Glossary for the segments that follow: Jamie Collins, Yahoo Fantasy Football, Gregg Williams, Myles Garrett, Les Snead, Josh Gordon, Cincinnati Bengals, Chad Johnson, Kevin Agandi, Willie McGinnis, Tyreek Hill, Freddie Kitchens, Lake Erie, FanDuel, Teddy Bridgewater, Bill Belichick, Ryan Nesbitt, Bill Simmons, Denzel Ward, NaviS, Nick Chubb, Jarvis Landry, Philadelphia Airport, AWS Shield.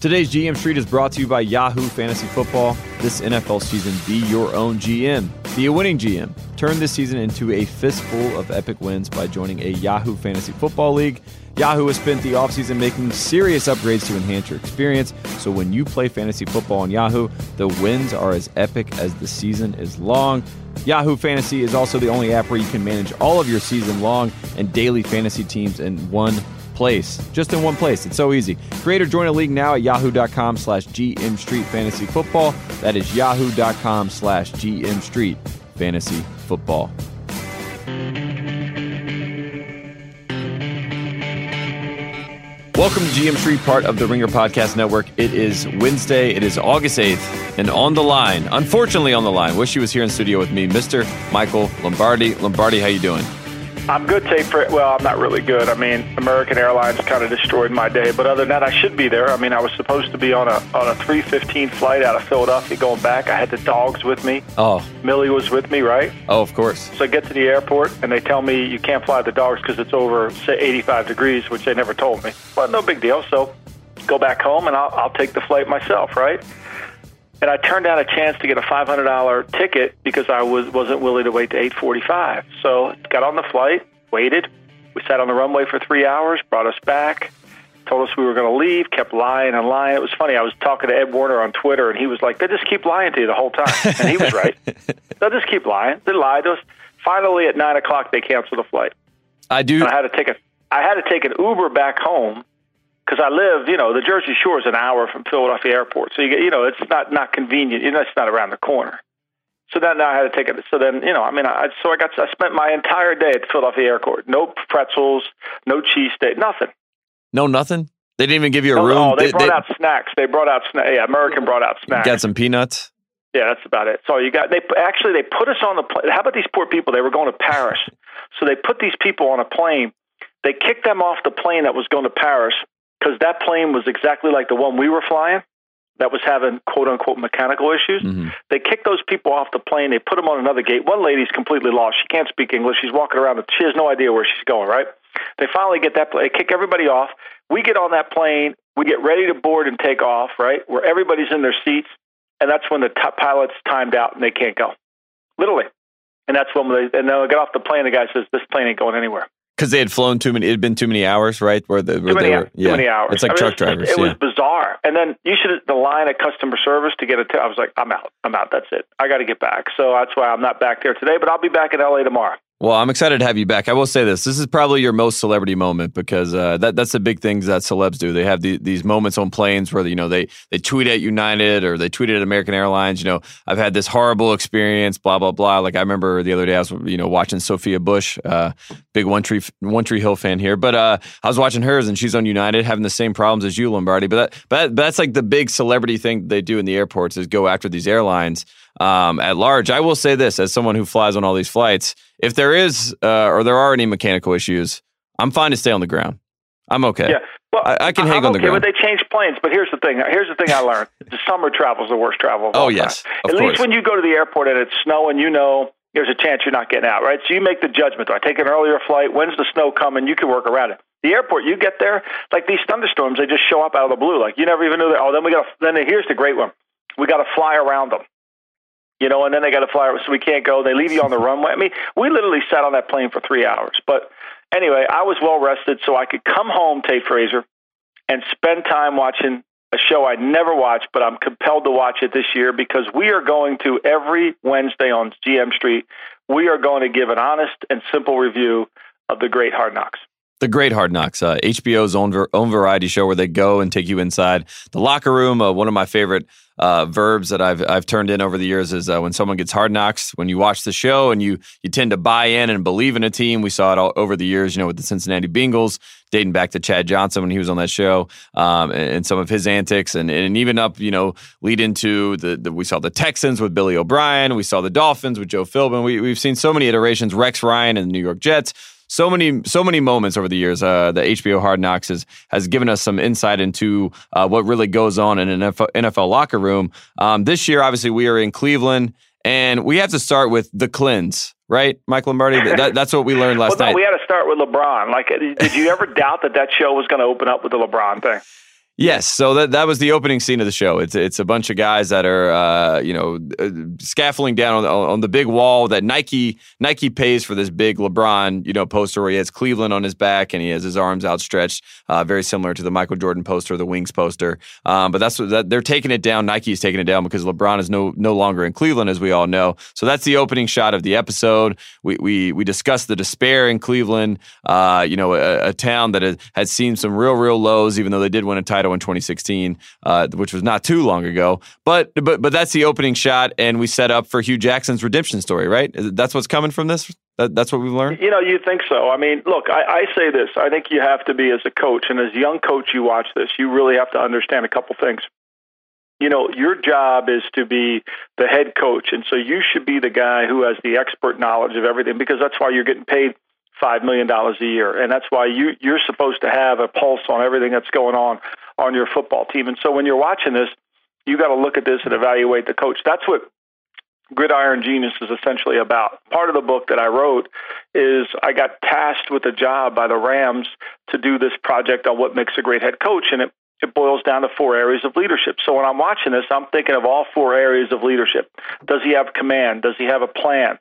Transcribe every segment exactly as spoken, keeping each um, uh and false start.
Today's G M Street is brought to you by Yahoo Fantasy Football. This N F L season, be your own G M. Be a winning G M. Turn this season into a fistful of epic wins by joining a Yahoo Fantasy Football League. Yahoo has spent the offseason making serious upgrades to enhance your experience, so when you play fantasy football on Yahoo, the wins are as epic as the season is long. Yahoo Fantasy is also the only app where you can manage all of your season-long and daily fantasy teams in one place. Just in one place. It's so easy. Create or join a league now at yahoo.com slash GM Street Fantasy Football. That is yahoo.com slash GM Street Fantasy Football. Welcome to G M Street, part of the Ringer Podcast Network. It is Wednesday. It is August eighth. And on the line, unfortunately on the line, wish he was here in studio with me, Mister Michael Lombardi. Lombardi, how you doing? I'm good, Tate. Well, I'm not really good. I mean, American Airlines kind of destroyed my day. But other than that, I should be there. I mean, I was supposed to be on a on a three fifteen flight out of Philadelphia going back. I had the dogs with me. Oh. Millie was with me, right? Oh, of course. So I get to the airport, and they tell me you can't fly the dogs because it's over, say, eighty-five degrees, which they never told me. Well, no big deal. So go back home, and I'll, I'll take the flight myself, right? And I turned down a chance to get a five hundred dollars ticket because I was, wasn't willing to wait to eight forty-five. So got on the flight, waited. We sat on the runway for three hours, brought us back, told us we were going to leave, kept lying and lying. It was funny. I was talking to Ed Warner on Twitter, and he was like, they just keep lying to you the whole time. And he was right. They'll just keep lying. They lied to us. Finally, at nine o'clock, they canceled the flight. I do. And I had to take a, I had to take an Uber back home. Because I live, you know, the Jersey Shore is an hour from Philadelphia Airport. So, you get, you know, it's not, not convenient. You know, it's not around the corner. So then I had to take it. So then, you know, I mean, I so I got I spent my entire day at Philadelphia Airport. No pretzels, no cheesesteak, nothing. No, nothing? They didn't even give you a no, room? No, they, they brought they, out snacks. They brought out snacks. Yeah, American brought out snacks. Got some peanuts? Yeah, that's about it. So you got, they actually, they put us on the plane. How about these poor people? They were going to Paris. So they put these people on a plane. They kicked them off the plane that was going to Paris. Because that plane was exactly like the one we were flying that was having, quote-unquote, mechanical issues. Mm-hmm. They kicked those people off the plane. They put them on another gate. One lady's completely lost. She can't speak English. She's walking around. She has no idea where she's going, right? They finally get that plane. They kick everybody off. We get on that plane. We get ready to board and take off, right, where everybody's in their seats. And that's when the t- pilot's timed out and they can't go, literally. And that's when they and then they get off the plane. The guy says, this plane ain't going anywhere. Because they had flown too many, it had been too many hours, right? Where the, where too, many, they were, yeah. too many hours. It's like I mean, truck drivers. It, it yeah. was bizarre. And then you should, the line at customer service to get a ticket, I was like, I'm out. I'm out. That's it. I got to get back. So that's why I'm not back there today, but I'll be back in L A tomorrow. Well, I'm excited to have you back. I will say this. This is probably your most celebrity moment because uh, that that's the big things that celebs do. They have the, these moments on planes where, you know, they, they tweet at United or they tweet at American Airlines, you know, I've had this horrible experience, blah, blah, blah. Like I remember the other day I was, you know, watching Sophia Bush, uh, big One Tree One Tree Hill fan here, but uh, I was watching hers and she's on United having the same problems as you, Lombardi. But, that, but, but that's like the big celebrity thing they do in the airports is go after these airlines. Um, at large, I will say this as someone who flies on all these flights, if there is uh, or there are any mechanical issues, I'm fine to stay on the ground. I'm okay. Yeah. Well, I, I can hang I'm on the okay, ground. But they change planes. But here's the thing. Here's the thing I learned. The summer travel is the worst travel of all time. Oh, yes. Of course. At least when you go to the airport and it's snowing, you know there's a chance you're not getting out, right? So you make the judgment. Do I take an earlier flight? When's the snow coming? You can work around it. The airport, you get there, like these thunderstorms, they just show up out of the blue. Like you never even knew that. Oh, then we got to, then here's the great one. We got to fly around them. You know, and then they got to fly, so we can't go. They leave you on the runway. I mean, we literally sat on that plane for three hours. But anyway, I was well-rested, so I could come home, Tate Frazier, and spend time watching a show I never watched, but I'm compelled to watch it this year because we are going to, every Wednesday on G M Street, we are going to give an honest and simple review of The Great Hard Knocks. The Great Hard Knocks, uh, H B O's own, ver- own variety show where they go and take you inside the locker room. Uh, one of my favorite uh, verbs that I've I've turned in over the years is uh, when someone gets hard knocks, when you watch the show and you you tend to buy in and believe in a team. We saw it all over the years, you know, with the Cincinnati Bengals, dating back to Chad Johnson when he was on that show um, and, and some of his antics and, and even up, you know, lead into the, the, we saw the Texans with Billy O'Brien. We saw the Dolphins with Joe Philbin. We, we've seen so many iterations, Rex Ryan and the New York Jets. So many, so many moments over the years. Uh, the H B O Hard Knocks has, has given us some insight into uh, what really goes on in an N F L locker room. Um, this year, obviously, we are in Cleveland, and we have to start with the cleanse, right, Michael Lombardi? That, that's what we learned last well, no, night. We had to start with LeBron. Like, did you ever doubt that that show was going to open up with the LeBron thing? Yes, so that that was the opening scene of the show. It's it's a bunch of guys that are uh, you know uh, scaffolding down on, on the big wall that Nike Nike pays for this big LeBron you know poster where he has Cleveland on his back and he has his arms outstretched, uh, very similar to the Michael Jordan poster, the Wings poster. Um, but that's what that, they're taking it down. Nike is taking it down because LeBron is no no longer in Cleveland, as we all know. So that's the opening shot of the episode. We we we discussed the despair in Cleveland, uh, you know, a, a town that had seen some real real lows, even though they did win a title in twenty sixteen, uh, which was not too long ago. But but but that's the opening shot, and we set up for Hue Jackson's redemption story, right? That's what's coming from this? That, that's what we've learned? You know, you think so. I mean, look, I, I say this. I think you have to be, as a coach, and as a young coach you watch this, you really have to understand a couple things. You know, your job is to be the head coach, and so you should be the guy who has the expert knowledge of everything, because that's why you're getting paid five million dollars a year, and that's why you, you're supposed to have a pulse on everything that's going on on your football team. And so when you're watching this, you got to look at this and evaluate the coach. That's what Gridiron Genius is essentially about. Part of the book that I wrote is I got tasked with a job by the Rams to do this project on what makes a great head coach, and it, it boils down to four areas of leadership. So when I'm watching this, I'm thinking of all four areas of leadership. Does he have command? Does he have a plan?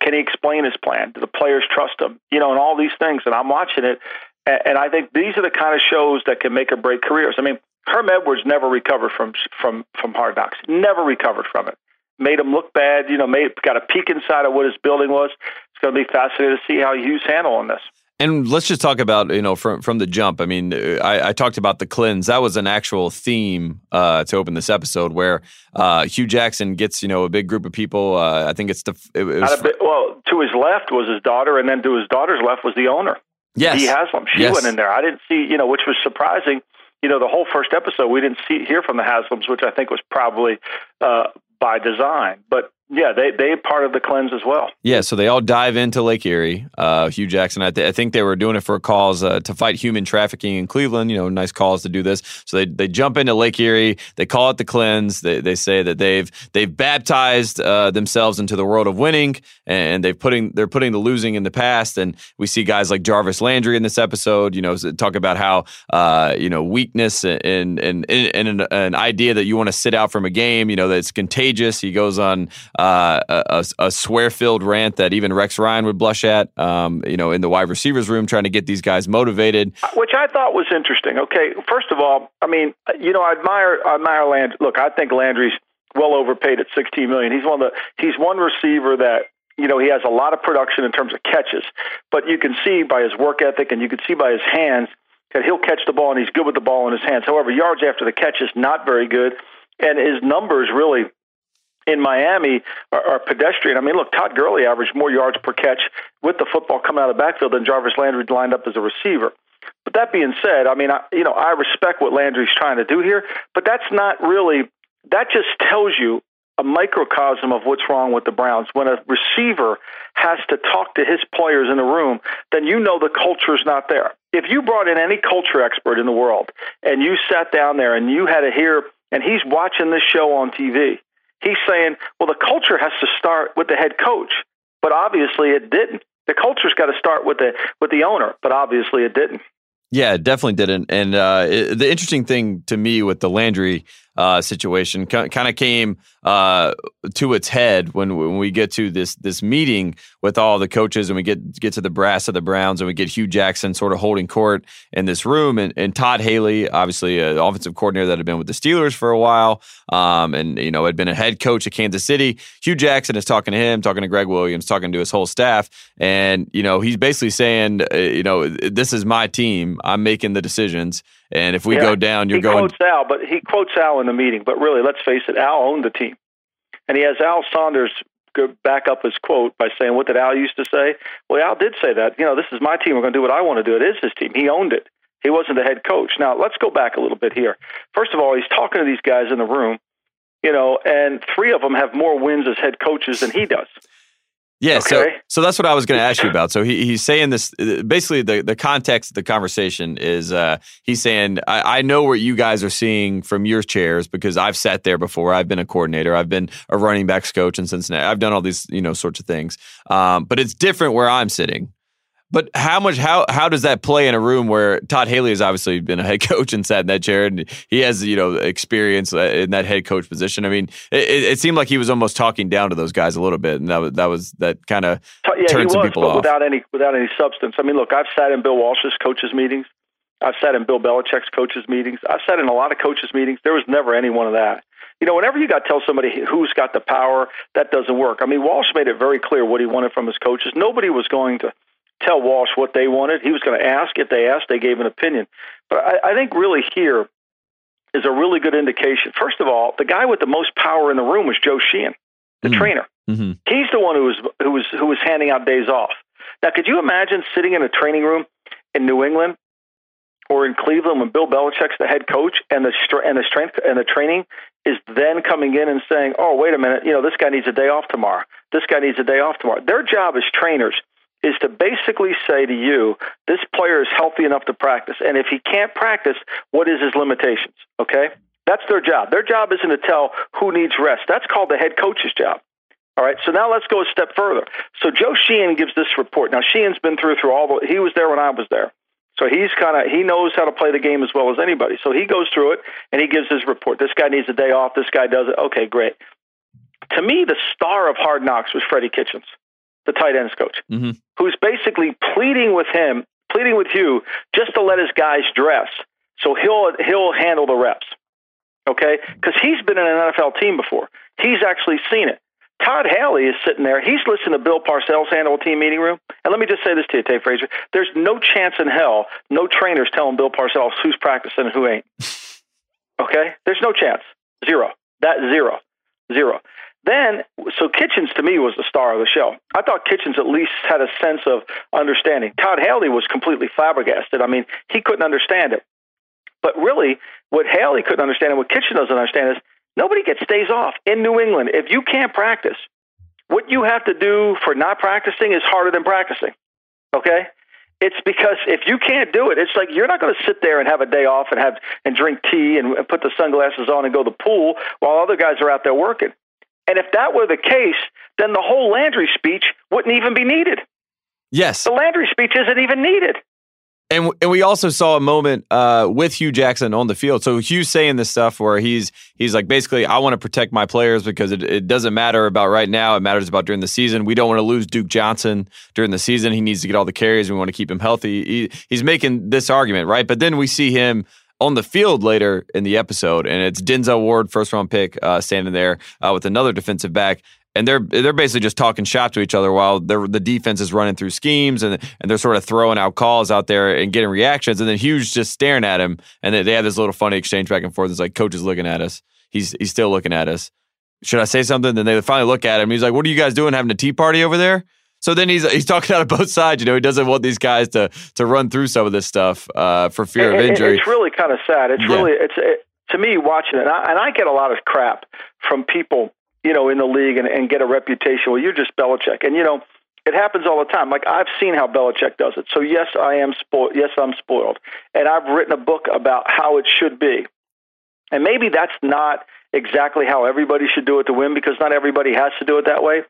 Can he explain his plan? Do the players trust him? You know, and all these things. And I'm watching it, and I think these are the kind of shows that can make or break careers. I mean, Herm Edwards never recovered from from from Hard Knocks. Never recovered from it. Made him look bad. You know, made got a peek inside of what his building was. It's going to be fascinating to see how Hugh's handle on this. And let's just talk about, you know, from from the jump. I mean, I, I talked about the cleanse. That was an actual theme uh, to open this episode, where uh, Hue Jackson gets, you know, a big group of people. Uh, I think it's the it, it was, bit, well to his left was his daughter, and then to his daughter's left was the owner. Yes, Dee Haslam. She yes. went in there. I didn't see, you know, which was surprising. You know, the whole first episode we didn't see hear from the Haslams, which I think was probably uh, by design, but. Yeah, they they part of the cleanse as well. Yeah, so they all dive into Lake Erie. Uh, Hue Jackson, I, th- I think they were doing it for a cause uh, to fight human trafficking in Cleveland. You know, nice cause to do this. So they they jump into Lake Erie. They call it the cleanse. They they say that they've they've baptized uh, themselves into the world of winning, and they've putting they're putting the losing in the past. And we see guys like Jarvis Landry in this episode. You know, talk about how uh, you know weakness and and and an, an idea that you want to sit out from a game. You know, that's contagious. He goes on. Uh, a, a swear-filled rant that even Rex Ryan would blush at, um, you know, in the wide receivers room, trying to get these guys motivated. Which I thought was interesting. Okay, first of all, I mean, you know, I admire, I admire Landry. Look, I think Landry's well overpaid at sixteen million dollars. He's one of the, he's one receiver that, you know, he has a lot of production in terms of catches, but you can see by his work ethic and you can see by his hands that he'll catch the ball and he's good with the ball in his hands. However, yards after the catch is not very good, and his numbers really in Miami are, are pedestrian. I mean, look, Todd Gurley averaged more yards per catch with the football coming out of the backfield than Jarvis Landry lined up as a receiver. But that being said, I mean, I, you know, I respect what Landry's trying to do here, but that's not really, that just tells you a microcosm of what's wrong with the Browns. When a receiver has to talk to his players in the room, then you know the culture's not there. If you brought in any culture expert in the world and you sat down there and you had to hear, and he's watching this show on T V, he's saying, well, the culture has to start with the head coach, but obviously it didn't. The culture's got to start with the with the owner, but obviously it didn't. Yeah, it definitely didn't. And uh, it, the interesting thing to me with the Landry uh, situation kind of came uh, to its head when, when we get to this this meeting with all the coaches, and we get get to the brass of the Browns, and we get Hue Jackson sort of holding court in this room, and, and Todd Haley, obviously an offensive coordinator that had been with the Steelers for a while, um, and you know had been a head coach at Kansas City. Hue Jackson is talking to him, talking to Gregg Williams, talking to his whole staff, and you know he's basically saying, uh, you know, this is my team. I'm making the decisions, and if we yeah, go down, you're he going. He quotes Al, but he quotes Al in the meeting. But really, let's face it, Al owned the team, and he has Al Saunders go back up his quote by saying, "What did Al used to say?" Well, Al did say that. You know, this is my team. We're going to do what I want to do. It is his team. He owned it. He wasn't the head coach. Now, let's go back a little bit here. First of all, he's talking to these guys in the room, you know, and three of them have more wins as head coaches than he does. Yeah, okay. so so that's what I was going to ask you about. So he he's saying this, basically the, the context of the conversation is uh, he's saying, I, I know what you guys are seeing from your chairs because I've sat there before. I've been a coordinator. I've been a running backs coach in Cincinnati. I've done all these, you know, sorts of things. Um, but it's different where I'm sitting. But how much, how how does that play in a room where Todd Haley has obviously been a head coach and sat in that chair, and he has, you know, experience in that head coach position? I mean, it, it seemed like he was almost talking down to those guys a little bit, and that was that was that kind of yeah, turned some people off. Without any without any substance. I mean, look, I've sat in Bill Walsh's coaches meetings, I've sat in Bill Belichick's coaches meetings, I've sat in a lot of coaches meetings. There was never any one of that. You know, whenever you got to tell somebody who's got the power, that doesn't work. I mean, Walsh made it very clear what he wanted from his coaches. Nobody was going to tell Walsh what they wanted. He was going to ask. If they asked, they gave an opinion. But I, I think really here is a really good indication. First of all, the guy with the most power in the room was Joe Sheehan, the mm-hmm. trainer. Mm-hmm. He's the one who was who was who was handing out days off. Now, could you imagine sitting in a training room in New England or in Cleveland when Bill Belichick's the head coach and the and the strength and the training is then coming in and saying, "Oh, wait a minute, you know, this guy needs a day off tomorrow. This guy needs a day off tomorrow." Their job as trainers is to basically say to you, this player is healthy enough to practice, and if he can't practice, what is his limitations? Okay, that's their job. Their job isn't to tell who needs rest. That's called the head coach's job. All right, so now let's go a step further. So Joe Sheehan gives this report. Now Sheehan's been through through all the. He was there when I was there. So he's kind of, he knows how to play the game as well as anybody. So he goes through it and he gives his report. This guy needs a day off. This guy does it. Okay, great. To me, the star of Hard Knocks was Freddie Kitchens, the tight ends coach, mm-hmm. who's basically pleading with him, pleading with Hue just to let his guys dress. So he'll, he'll handle the reps. Okay. Cause he's been in an N F L team before. He's actually seen it. Todd Haley is sitting there. He's listening to Bill Parcells handle a team meeting room. And let me just say this to you, Tate Frazier. There's no chance in hell, no trainer's telling Bill Parcells who's practicing and who ain't. Okay? There's no chance. Zero. That zero. Zero. Then, so Kitchens to me was the star of the show. I thought Kitchens at least had a sense of understanding. Todd Haley was completely flabbergasted. I mean, he couldn't understand it. But really, what Haley couldn't understand and what Kitchens doesn't understand is, nobody gets days off in New England. If you can't practice, what you have to do for not practicing is harder than practicing, okay? It's because if you can't do it, it's like you're not going to sit there and have a day off and have and drink tea and put the sunglasses on and go to the pool while other guys are out there working. And if that were the case, then the whole Landry speech wouldn't even be needed. Yes. The Landry speech isn't even needed. And and we also saw a moment uh, with Hue Jackson on the field. So Hue's saying this stuff where he's he's like, basically, I want to protect my players because it, it doesn't matter about right now. It matters about during the season. We don't want to lose Duke Johnson during the season. He needs to get all the carries. We want to keep him healthy. He, he's making this argument, right? But then we see him on the field later in the episode, and it's Denzel Ward, first-round pick, uh, standing there uh, with another defensive back. And they're they're basically just talking shop to each other while the defense is running through schemes and and they're sort of throwing out calls out there and getting reactions. And then Hue's just staring at him. And they, they have this little funny exchange back and forth. It's like, coach is looking at us. He's he's still looking at us. Should I say something? Then they finally look at him. He's like, what are you guys doing having a tea party over there? So then he's he's talking out of both sides. You know, he doesn't want these guys to to run through some of this stuff uh, for fear and, of injury. It's really kind of sad. It's yeah. really, it's it, to me, watching it. And I, and I get a lot of crap from people, you know, in the league and, and get a reputation. Well, you're just Belichick. And, you know, it happens all the time. Like, I've seen how Belichick does it. So, yes, I am spoiled. Yes, I'm spoiled. And I've written a book about how it should be. And maybe that's not exactly how everybody should do it to win, because not everybody has to do it that way.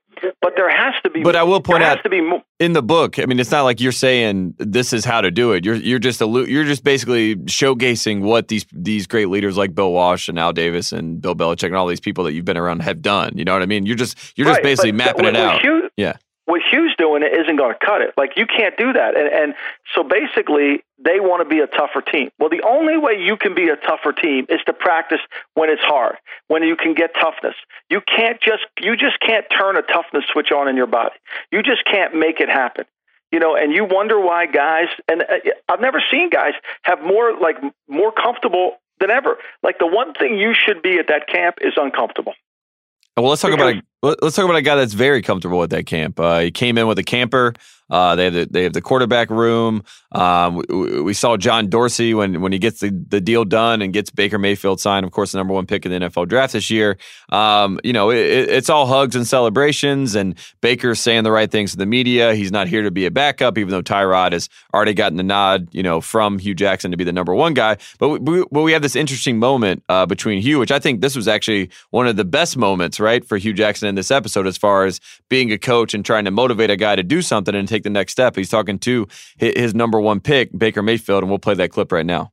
But there has to be. But I will point out, mo- in the book, I mean, it's not like you're saying this is how to do it. You're you're just allu- you're just basically showcasing what these these great leaders like Bill Walsh and Al Davis and Bill Belichick and all these people that you've been around have done. You know what I mean? You're just you're just right, basically mapping it out. Hue, yeah, what Hue's doing it isn't going to cut it. Like, you can't do that. And and so basically, they want to be a tougher team. Well, the only way you can be a tougher team is to practice when it's hard, when you can get toughness. You can't just you just can't turn a toughness switch on in your body. You just can't make it happen. You know, and you wonder why guys, and I've never seen guys have more like more comfortable than ever. Like, the one thing you should be at that camp is uncomfortable. Well, let's talk because, about a, let's talk about a guy that's very comfortable at that camp. Uh, he came in with a camper. Uh, they have the, they have the quarterback room. Um, we, we saw John Dorsey when when he gets the, the deal done and gets Baker Mayfield signed. Of course, the number one pick in the N F L draft this year. Um, you know, it, it's all hugs and celebrations. And Baker's saying the right things to the media. He's not here to be a backup, even though Tyrod has already gotten the nod, you know, from Hue Jackson to be the number one guy. But we, but we have this interesting moment uh, between Hue, which I think this was actually one of the best moments, right, for Hue Jackson in this episode as far as being a coach and trying to motivate a guy to do something and take the next step. He's talking to his number one pick, Baker Mayfield, and we'll play that clip right now.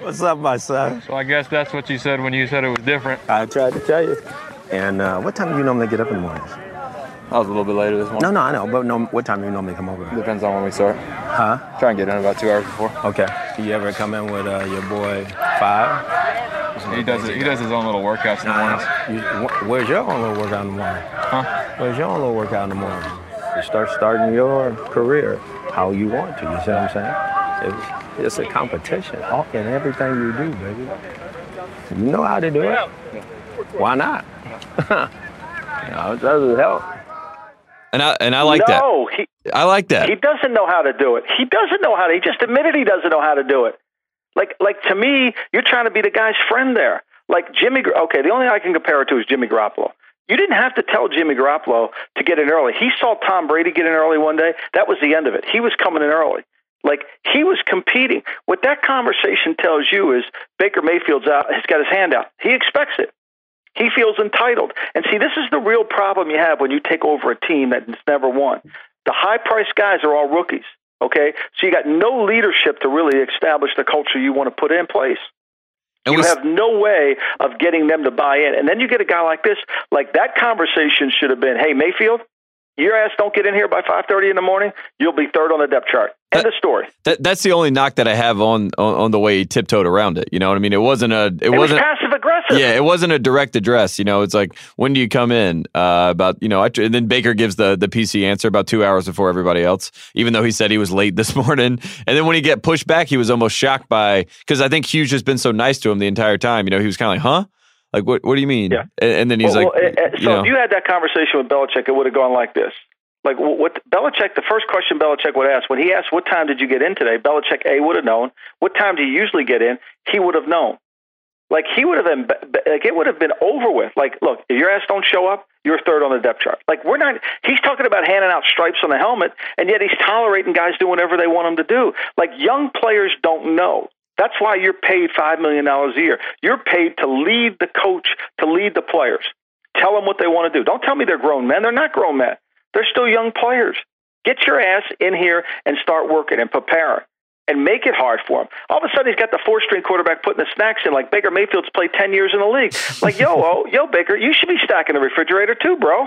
What's up, my son? So I guess that's what you said when you said it was different. I tried to tell you. And uh, what time do you normally get up in the mornings? I was a little bit later this morning. No, no, I know. But no, what time do you normally come over? Depends on when we start. Huh? Try and get in about two hours before. Okay. Do you ever come in with uh, your boy Five? He does. He does his own little workouts in the mornings. You, where's your own little workout in the morning? Huh? Where's your own little workout in the morning? You start starting your career how you want to. You see what I'm saying? It's, It's a competition in everything you do, baby. You know how to do it. Why not? You know, it doesn't help. And I and I like that. No, he, I like that. He doesn't know how to do it. He doesn't know how to. He just admitted he doesn't know how to do it. Like like to me, you're trying to be the guy's friend there. Like Jimmy. Okay, the only thing I can compare it to is Jimmy Garoppolo. You didn't have to tell Jimmy Garoppolo to get in early. He saw Tom Brady get in early one day. That was the end of it. He was coming in early. Like, he was competing. What that conversation tells you is Baker Mayfield's out, he's got his hand out. He expects it. He feels entitled. And see, this is the real problem you have when you take over a team that's never won. The high-priced guys are all rookies, okay? So you got no leadership to really establish the culture you want to put in place. You have no way of getting them to buy in. And then you get a guy like this. Like, that conversation should have been, hey, Mayfield, your ass don't get in here by five thirty in the morning, you'll be third on the depth chart. End of story. That, that's the only knock that I have on, on on the way he tiptoed around it. You know what I mean? It wasn't a... It, it wasn't, was passive-aggressive. Yeah, it wasn't a direct address. You know, it's like, when do you come in? Uh, about, you know, I, and then Baker gives the, the P C answer about two hours before everybody else, even though he said he was late this morning. And then when he get pushed back, he was almost shocked by... Because I think Hue's just been so nice to him the entire time. You know, he was kind of like, huh? Like, what What do you mean? Yeah. And, and then he's well, like... Well, uh, so you know. If you had that conversation with Belichick, it would have gone like this. Like, what Belichick, the first question Belichick would ask, when he asked, what time did you get in today? Belichick, A, would have known. What time do you usually get in? He would have known. Like, he would have been, like, it would have been over with. Like, look, if your ass don't show up, you're third on the depth chart. Like, we're not, he's talking about handing out stripes on the helmet, and yet he's tolerating guys doing whatever they want them to do. Like, young players don't know. That's why you're paid five million dollars a year. You're paid to lead the coach, to lead the players. Tell them what they want to do. Don't tell me they're grown men. They're not grown men. They're still young players. Get your ass in here and start working and preparing and make it hard for him. All of a sudden, he's got the four-string quarterback putting the snacks in like Baker Mayfield's played ten years in the league. Like, yo, oh, yo, Baker, you should be stacking the refrigerator too, bro.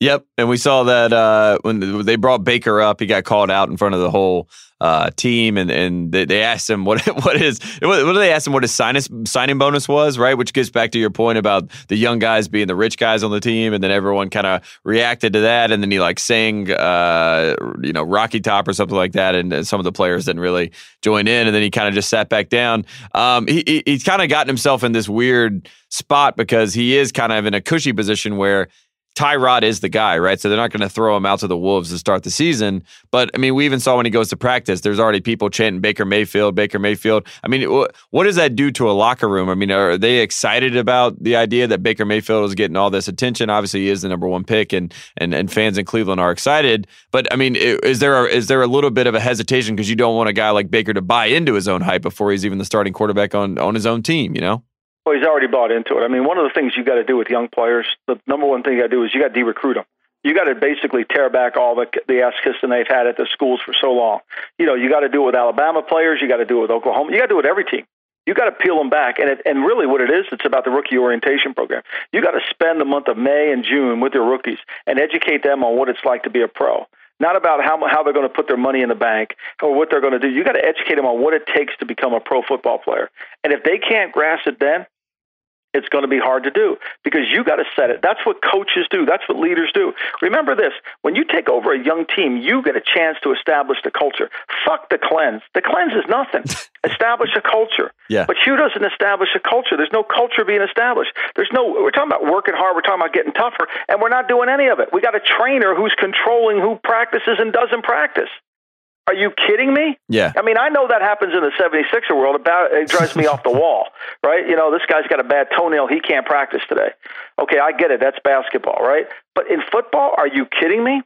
Yep, and we saw that uh, when they brought Baker up, he got called out in front of the whole uh, team, and, and they, they asked him what what his what, what they asked him what his sinus, signing bonus was, right? Which gets back to your point about the young guys being the rich guys on the team, and then everyone kind of reacted to that, and then he like sang, uh, you know, Rocky Top or something like that, and, and some of the players didn't really join in, and then he kind of just sat back down. Um, he, he he's kind of gotten himself in this weird spot because he is kind of in a cushy position where Tyrod is the guy, right? So they're not going to throw him out to the wolves to start the season. But, I mean, we even saw when he goes to practice, there's already people chanting Baker Mayfield, Baker Mayfield. I mean, what does that do to a locker room? I mean, are they excited about the idea that Baker Mayfield is getting all this attention? Obviously, he is the number one pick, and and, and fans in Cleveland are excited. But, I mean, is there a, is there a little bit of a hesitation because you don't want a guy like Baker to buy into his own hype before he's even the starting quarterback on, on his own team, you know? Well, he's already bought into it. I mean, one of the things you got to do with young players, the number one thing you got to do is you got to de-recruit them. You got to basically tear back all the, the ass kissing they've had at the schools for so long. You know, you got to do it with Alabama players. You got to do it with Oklahoma. You got to do it with every team. You got to peel them back. And it, and really what it is, it's about the rookie orientation program. You got to spend the month of May and June with your rookies and educate them on what it's like to be a pro. Not about how how they're going to put their money in the bank or what they're going to do. You got to educate them on what it takes to become a pro football player. And if they can't grasp it then, it's going to be hard to do because you got to set it. That's what coaches do. That's what leaders do. Remember this, when you take over a young team, you get a chance to establish the culture. Fuck the cleanse. The cleanse is nothing. Establish a culture. Yeah. But Hue doesn't establish a culture. There's no culture being established. There's no, we're talking about working hard. We're talking about getting tougher and we're not doing any of it. We got a trainer who's controlling who practices and doesn't practice. Are you kidding me? Yeah. I mean, I know that happens in the seventy-sixer world. About it drives me off the wall, right? You know, this guy's got a bad toenail. He can't practice today. Okay, I get it. That's basketball, right? But in football, are you kidding me?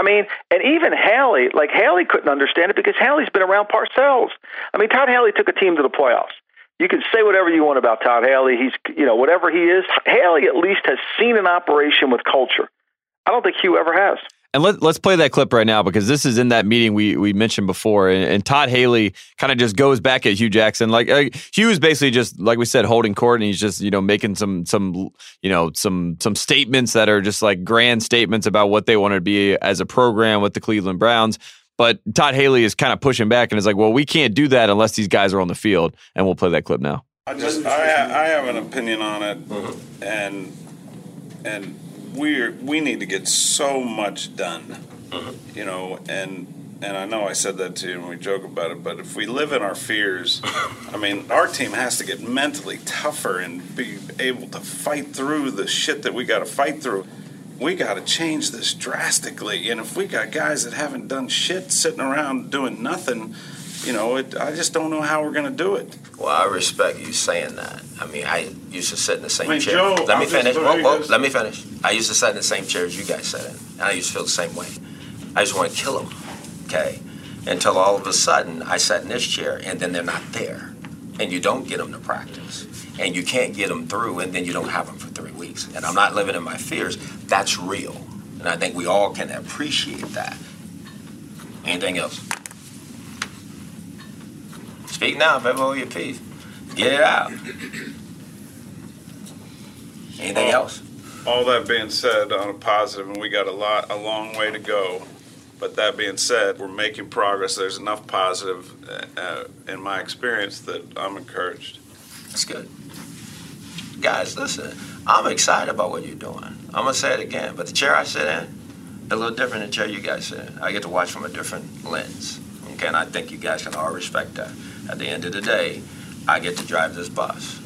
I mean, and even Haley, like Haley couldn't understand it because Haley's been around Parcells. I mean, Todd Haley took a team to the playoffs. you can say whatever you want about Todd Haley. He's, you know, whatever he is, Haley at least has seen an operation with culture. I don't think Hue ever has. And let, let's play that clip right now, because this is in that meeting we, we mentioned before. And, and Todd Haley kind of just goes back at Hue Jackson. Like, uh, Hue is basically just, like we said, holding court, and he's just, you know, making some, some you know, some some statements that are just like grand statements about what they want to be as a program with the Cleveland Browns. But Todd Haley is kind of pushing back and is like, well, we can't do that unless these guys are on the field. And we'll play that clip now. I just, I, I have an opinion on it, mm-hmm. and and. We're, we need to get so much done, you know, and and I know I said that to you and we joke about it, but if we live in our fears, I mean, our team has to get mentally tougher and be able to fight through the shit that we got to fight through. We got to change this drastically, and if we got guys that haven't done shit sitting around doing nothing, you know, it, I just don't know how we're going to do it. Well, I respect you saying that. I mean, I used to sit in the same I mean, chair. Joe, let I'm me finish. Whoa, whoa, let me finish. I used to sit in the same chair as you guys sat in, and I used to feel the same way. I just want to kill them, okay? Until all of a sudden, I sat in this chair, and then they're not there, and you don't get them to practice, and you can't get them through, and then you don't have them for three weeks. And I'm not living in my fears. That's real, and I think we all can appreciate that. Anything else? Speak now, if ever hold your peace. Get it out. Anything all, else? All that being said, on a positive, and we got a lot, a long way to go. But that being said, we're making progress. There's enough positive, uh, in my experience, that I'm encouraged. That's good. Guys, listen, I'm excited about what you're doing. I'm going to say it again, but the chair I sit in, a little different than the chair you guys sit in. I get to watch from a different lens. Okay, and I think you guys can all respect that. At the end of the day, I get to drive this bus,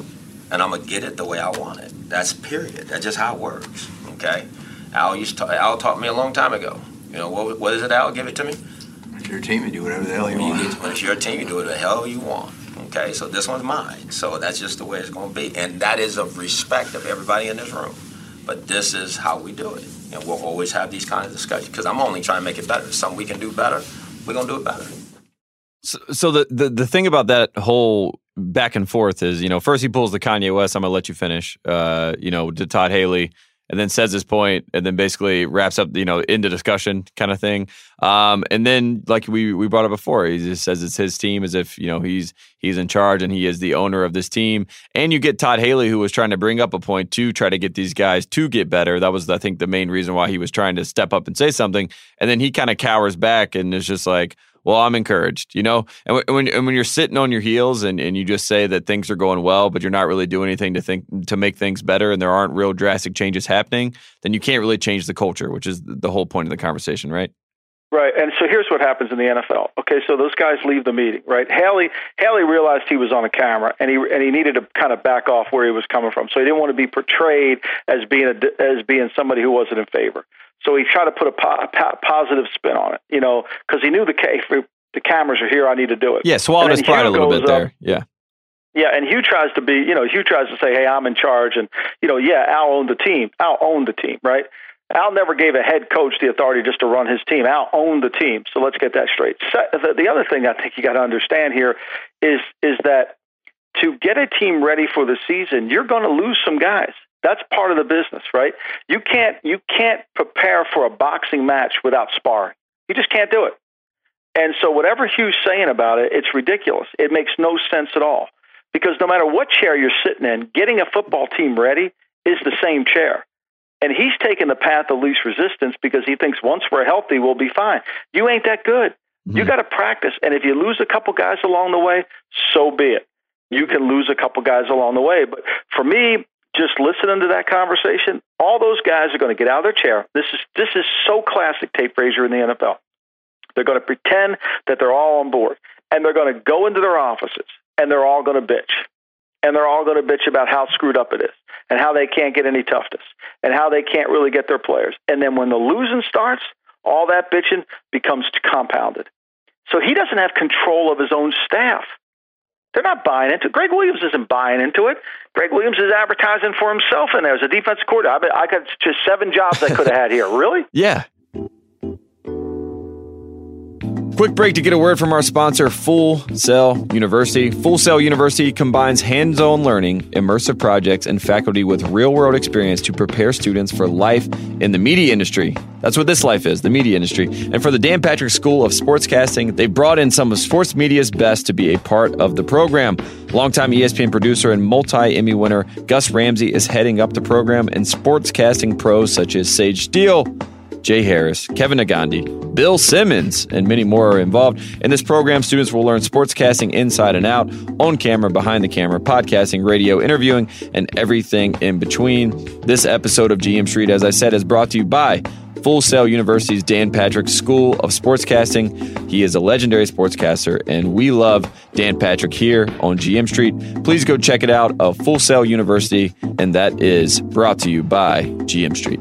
and I'm gonna get it the way I want it. That's period. That's just how it works. Okay, Al used to, Al taught me a long time ago. You know what? What is it, Al? Give it to me. It's your team. You do whatever the hell you, you want. Get, when it's your team, you do whatever the hell you want. Okay, so this one's mine. So that's just the way it's gonna be, and that is of respect of everybody in this room. But this is how we do it, and we'll always have these kind of discussions because I'm only trying to make it better. Something we can do better, we're gonna do it better. So, so the, the, the thing about that whole back and forth is, you know, first he pulls the Kanye West, I'm going to let you finish, uh, you know, to Todd Haley, and then says his point, and then basically wraps up, you know, end of discussion kind of thing. Um, and then, like we, we brought up before, he just says it's his team as if, you know, he's he's in charge and he is the owner of this team. And you get Todd Haley, who was trying to bring up a point to try to get these guys to get better. That was, I think, the main reason why he was trying to step up and say something. And then he kind of cowers back and is just like, well, I'm encouraged, you know? And when and when you're sitting on your heels and, and you just say that things are going well, but you're not really doing anything to think to make things better and there aren't real drastic changes happening, then you can't really change the culture, which is the whole point of the conversation, right? Right, and so here's what happens in the N F L. Okay, so those guys leave the meeting, right? Haley Haley realized he was on a camera, and he and he needed to kind of back off where he was coming from. So he didn't want to be portrayed as being a, as being somebody who wasn't in favor. So he tried to put a, po- a po- positive spin on it, you know, because he knew the ca- the cameras are here. I need to do it. Yeah, swallowed his pride a little bit there. Up, yeah. Yeah, and Hue tries to be, you know, Hue tries to say, hey, I'm in charge. And, you know, yeah, Al owned the team. Al owned the team, right? Al never gave a head coach the authority just to run his team. Al owned the team. So let's get that straight. So the, the other thing I think you got to understand here is is that to get a team ready for the season, you're going to lose some guys. That's part of the business, right? You can't you can't prepare for a boxing match without sparring. You just can't do it. And so whatever Hue's saying about it, it's ridiculous. It makes no sense at all. Because no matter what chair you're sitting in, getting a football team ready is the same chair. And he's taking the path of least resistance because he thinks once we're healthy, we'll be fine. You ain't that good. Mm-hmm. You got to practice. And if you lose a couple guys along the way, so be it. You can lose a couple guys along the way. But for me, just listening to that conversation, all those guys are going to get out of their chair. This is this is so classic Tate Frazier in the N F L. They're going to pretend that they're all on board, and they're going to go into their offices, and they're all going to bitch. And they're all going to bitch about how screwed up it is and how they can't get any toughness and how they can't really get their players. And then when the losing starts, all that bitching becomes compounded. So he doesn't have control of his own staff. They're not buying into it. Gregg Williams isn't buying into it. Gregg Williams is advertising for himself in there as a defensive coordinator. I, I got just seven jobs I could have had here. Really? Yeah. Quick break to get a word from our sponsor, Full Sail University. Full Sail University combines hands-on learning, immersive projects, and faculty with real-world experience to prepare students for life in the media industry. That's what this life is, the media industry. And for the Dan Patrick School of Sportscasting, they brought in some of sports media's best to be a part of the program. Longtime E S P N producer and multi-Emmy winner Gus Ramsey is heading up the program, and sportscasting pros such as Sage Steele, Jay Harris, Kevin Agandi, Bill Simmons, and many more are involved. In this program, students will learn sportscasting inside and out, on camera, behind the camera, podcasting, radio, interviewing, and everything in between. This episode of G M Street, as I said, is brought to you by Full Sail University's Dan Patrick School of Sportscasting. He is a legendary sportscaster, and we love Dan Patrick here on G M Street. Please go check it out of Full Sail University, and that is brought to you by G M Street.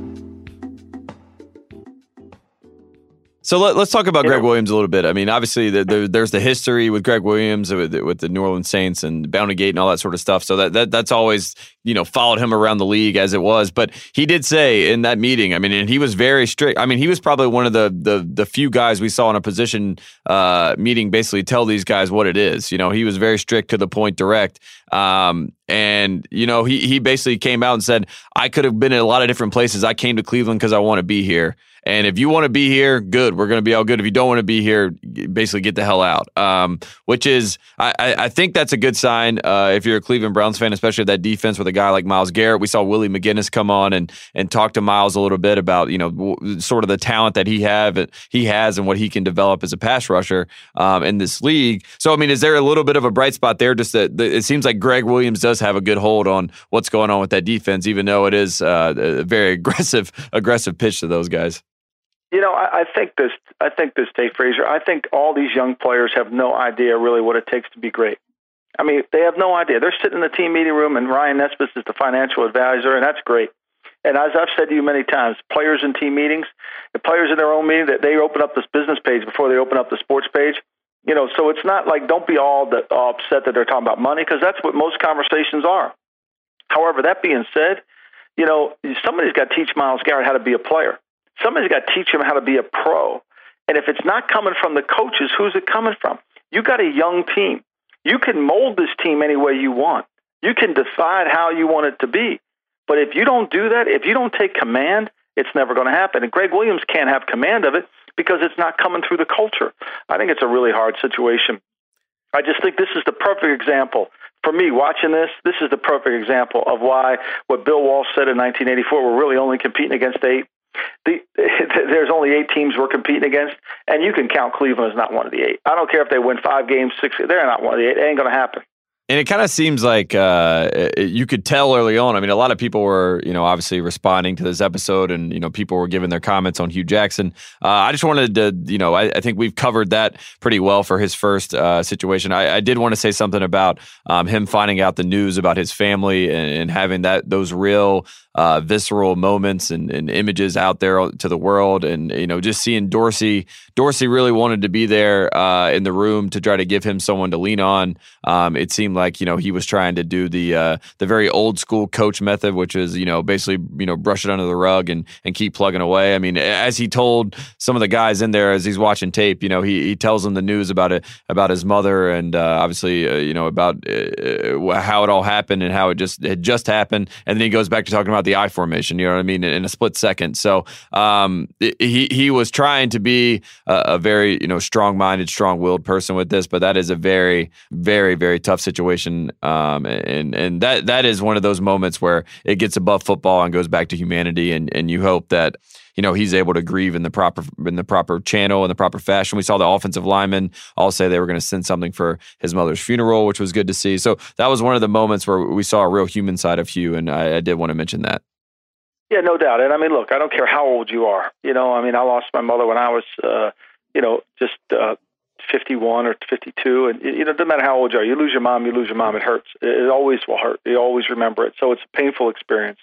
So let, let's talk about yeah. Gregg Williams a little bit. I mean, obviously, the, the, there's the history with Gregg Williams with, with the New Orleans Saints and Bounty Gate and all that sort of stuff. So that, that that's always, you know, followed him around the league as it was. But he did say in that meeting, I mean, and he was very strict. I mean, he was probably one of the the, the few guys we saw in a position uh, meeting basically tell these guys what it is. You know, he was very strict, to the point, direct. Um, and, you know, he, he basically came out and said, I could have been in a lot of different places. I came to Cleveland because I want to be here. And if you want to be here, good. We're going to be all good. If you don't want to be here, basically get the hell out. Um, which is, I, I think that's a good sign uh, if you're a Cleveland Browns fan, especially that defense with a guy like Myles Garrett. We saw Willie McGinnis come on and and talk to Myles a little bit about, you know, w- sort of the talent that he have he has and what he can develop as a pass rusher um, in this league. So, I mean, is there a little bit of a bright spot there? Just that it seems like Gregg Williams does have a good hold on what's going on with that defense, even though it is uh, a very aggressive aggressive pitch to those guys. You know, I, I think this. I think this, Tate Frazier. I think all these young players have no idea really what it takes to be great. I mean, they have no idea. They're sitting in the team meeting room, and Ryan Nesbitt is the financial advisor, and that's great. And as I've said to you many times, players in team meetings, the players in their own meeting, that they open up this business page before they open up the sports page. You know, so it's not like, don't be all that all upset that they're talking about money, because that's what most conversations are. However, that being said, you know, somebody's got to teach Myles Garrett how to be a player. Somebody's got to teach him how to be a pro. And if it's not coming from the coaches, who's it coming from? You got a young team. You can mold this team any way you want. You can decide how you want it to be. But if you don't do that, if you don't take command, it's never going to happen. And Gregg Williams can't have command of it because it's not coming through the culture. I think it's a really hard situation. I just think this is the perfect example. For me, watching this, this is the perfect example of why what Bill Walsh said in nineteen eighty-four, we're really only competing against eight. The, there's only eight teams we're competing against, and you can count Cleveland as not one of the eight. I don't care if they win five games, six, they're not one of the eight. It ain't going to happen. And it kind of seems like uh, you could tell early on. I mean, a lot of people were, you know, obviously responding to this episode, and, you know, people were giving their comments on Hue Jackson. Uh, I just wanted to, you know, I, I think we've covered that pretty well for his first uh, situation. I, I did want to say something about um, him finding out the news about his family and, and having that those real uh, visceral moments and, and images out there to the world, and, you know, just seeing Dorsey. Dorsey really wanted to be there uh, in the room to try to give him someone to lean on. Um, it seemed like. Like, you know, he was trying to do the uh, the very old school coach method, which is, you know, basically, you know, brush it under the rug and and keep plugging away. I mean, as he told some of the guys in there as he's watching tape, you know, he he tells them the news about it, about his mother, and uh, obviously, uh, you know, about uh, how it all happened and how it just it just happened, and then he goes back to talking about the I formation. You know what I mean? In, in a split second. So um, he he was trying to be a, a very, you know, strong minded, strong willed person with this, but that is a very, very, very tough situation. Um, and and that that is one of those moments where it gets above football and goes back to humanity, and, and you hope that, you know, he's able to grieve in the proper in the proper channel, in the proper fashion. We saw the offensive linemen all say they were going to send something for his mother's funeral, which was good to see. So that was one of the moments where we saw a real human side of Hue, and I, I did want to mention that. Yeah, no doubt. And I mean, look, I don't care how old you are. You know, I mean, I lost my mother when I was, uh, you know, just uh, fifty-one or fifty-two, and, you know, it doesn't matter how old you are. You lose your mom, you lose your mom. It hurts. It always will hurt. You always remember it. So it's a painful experience,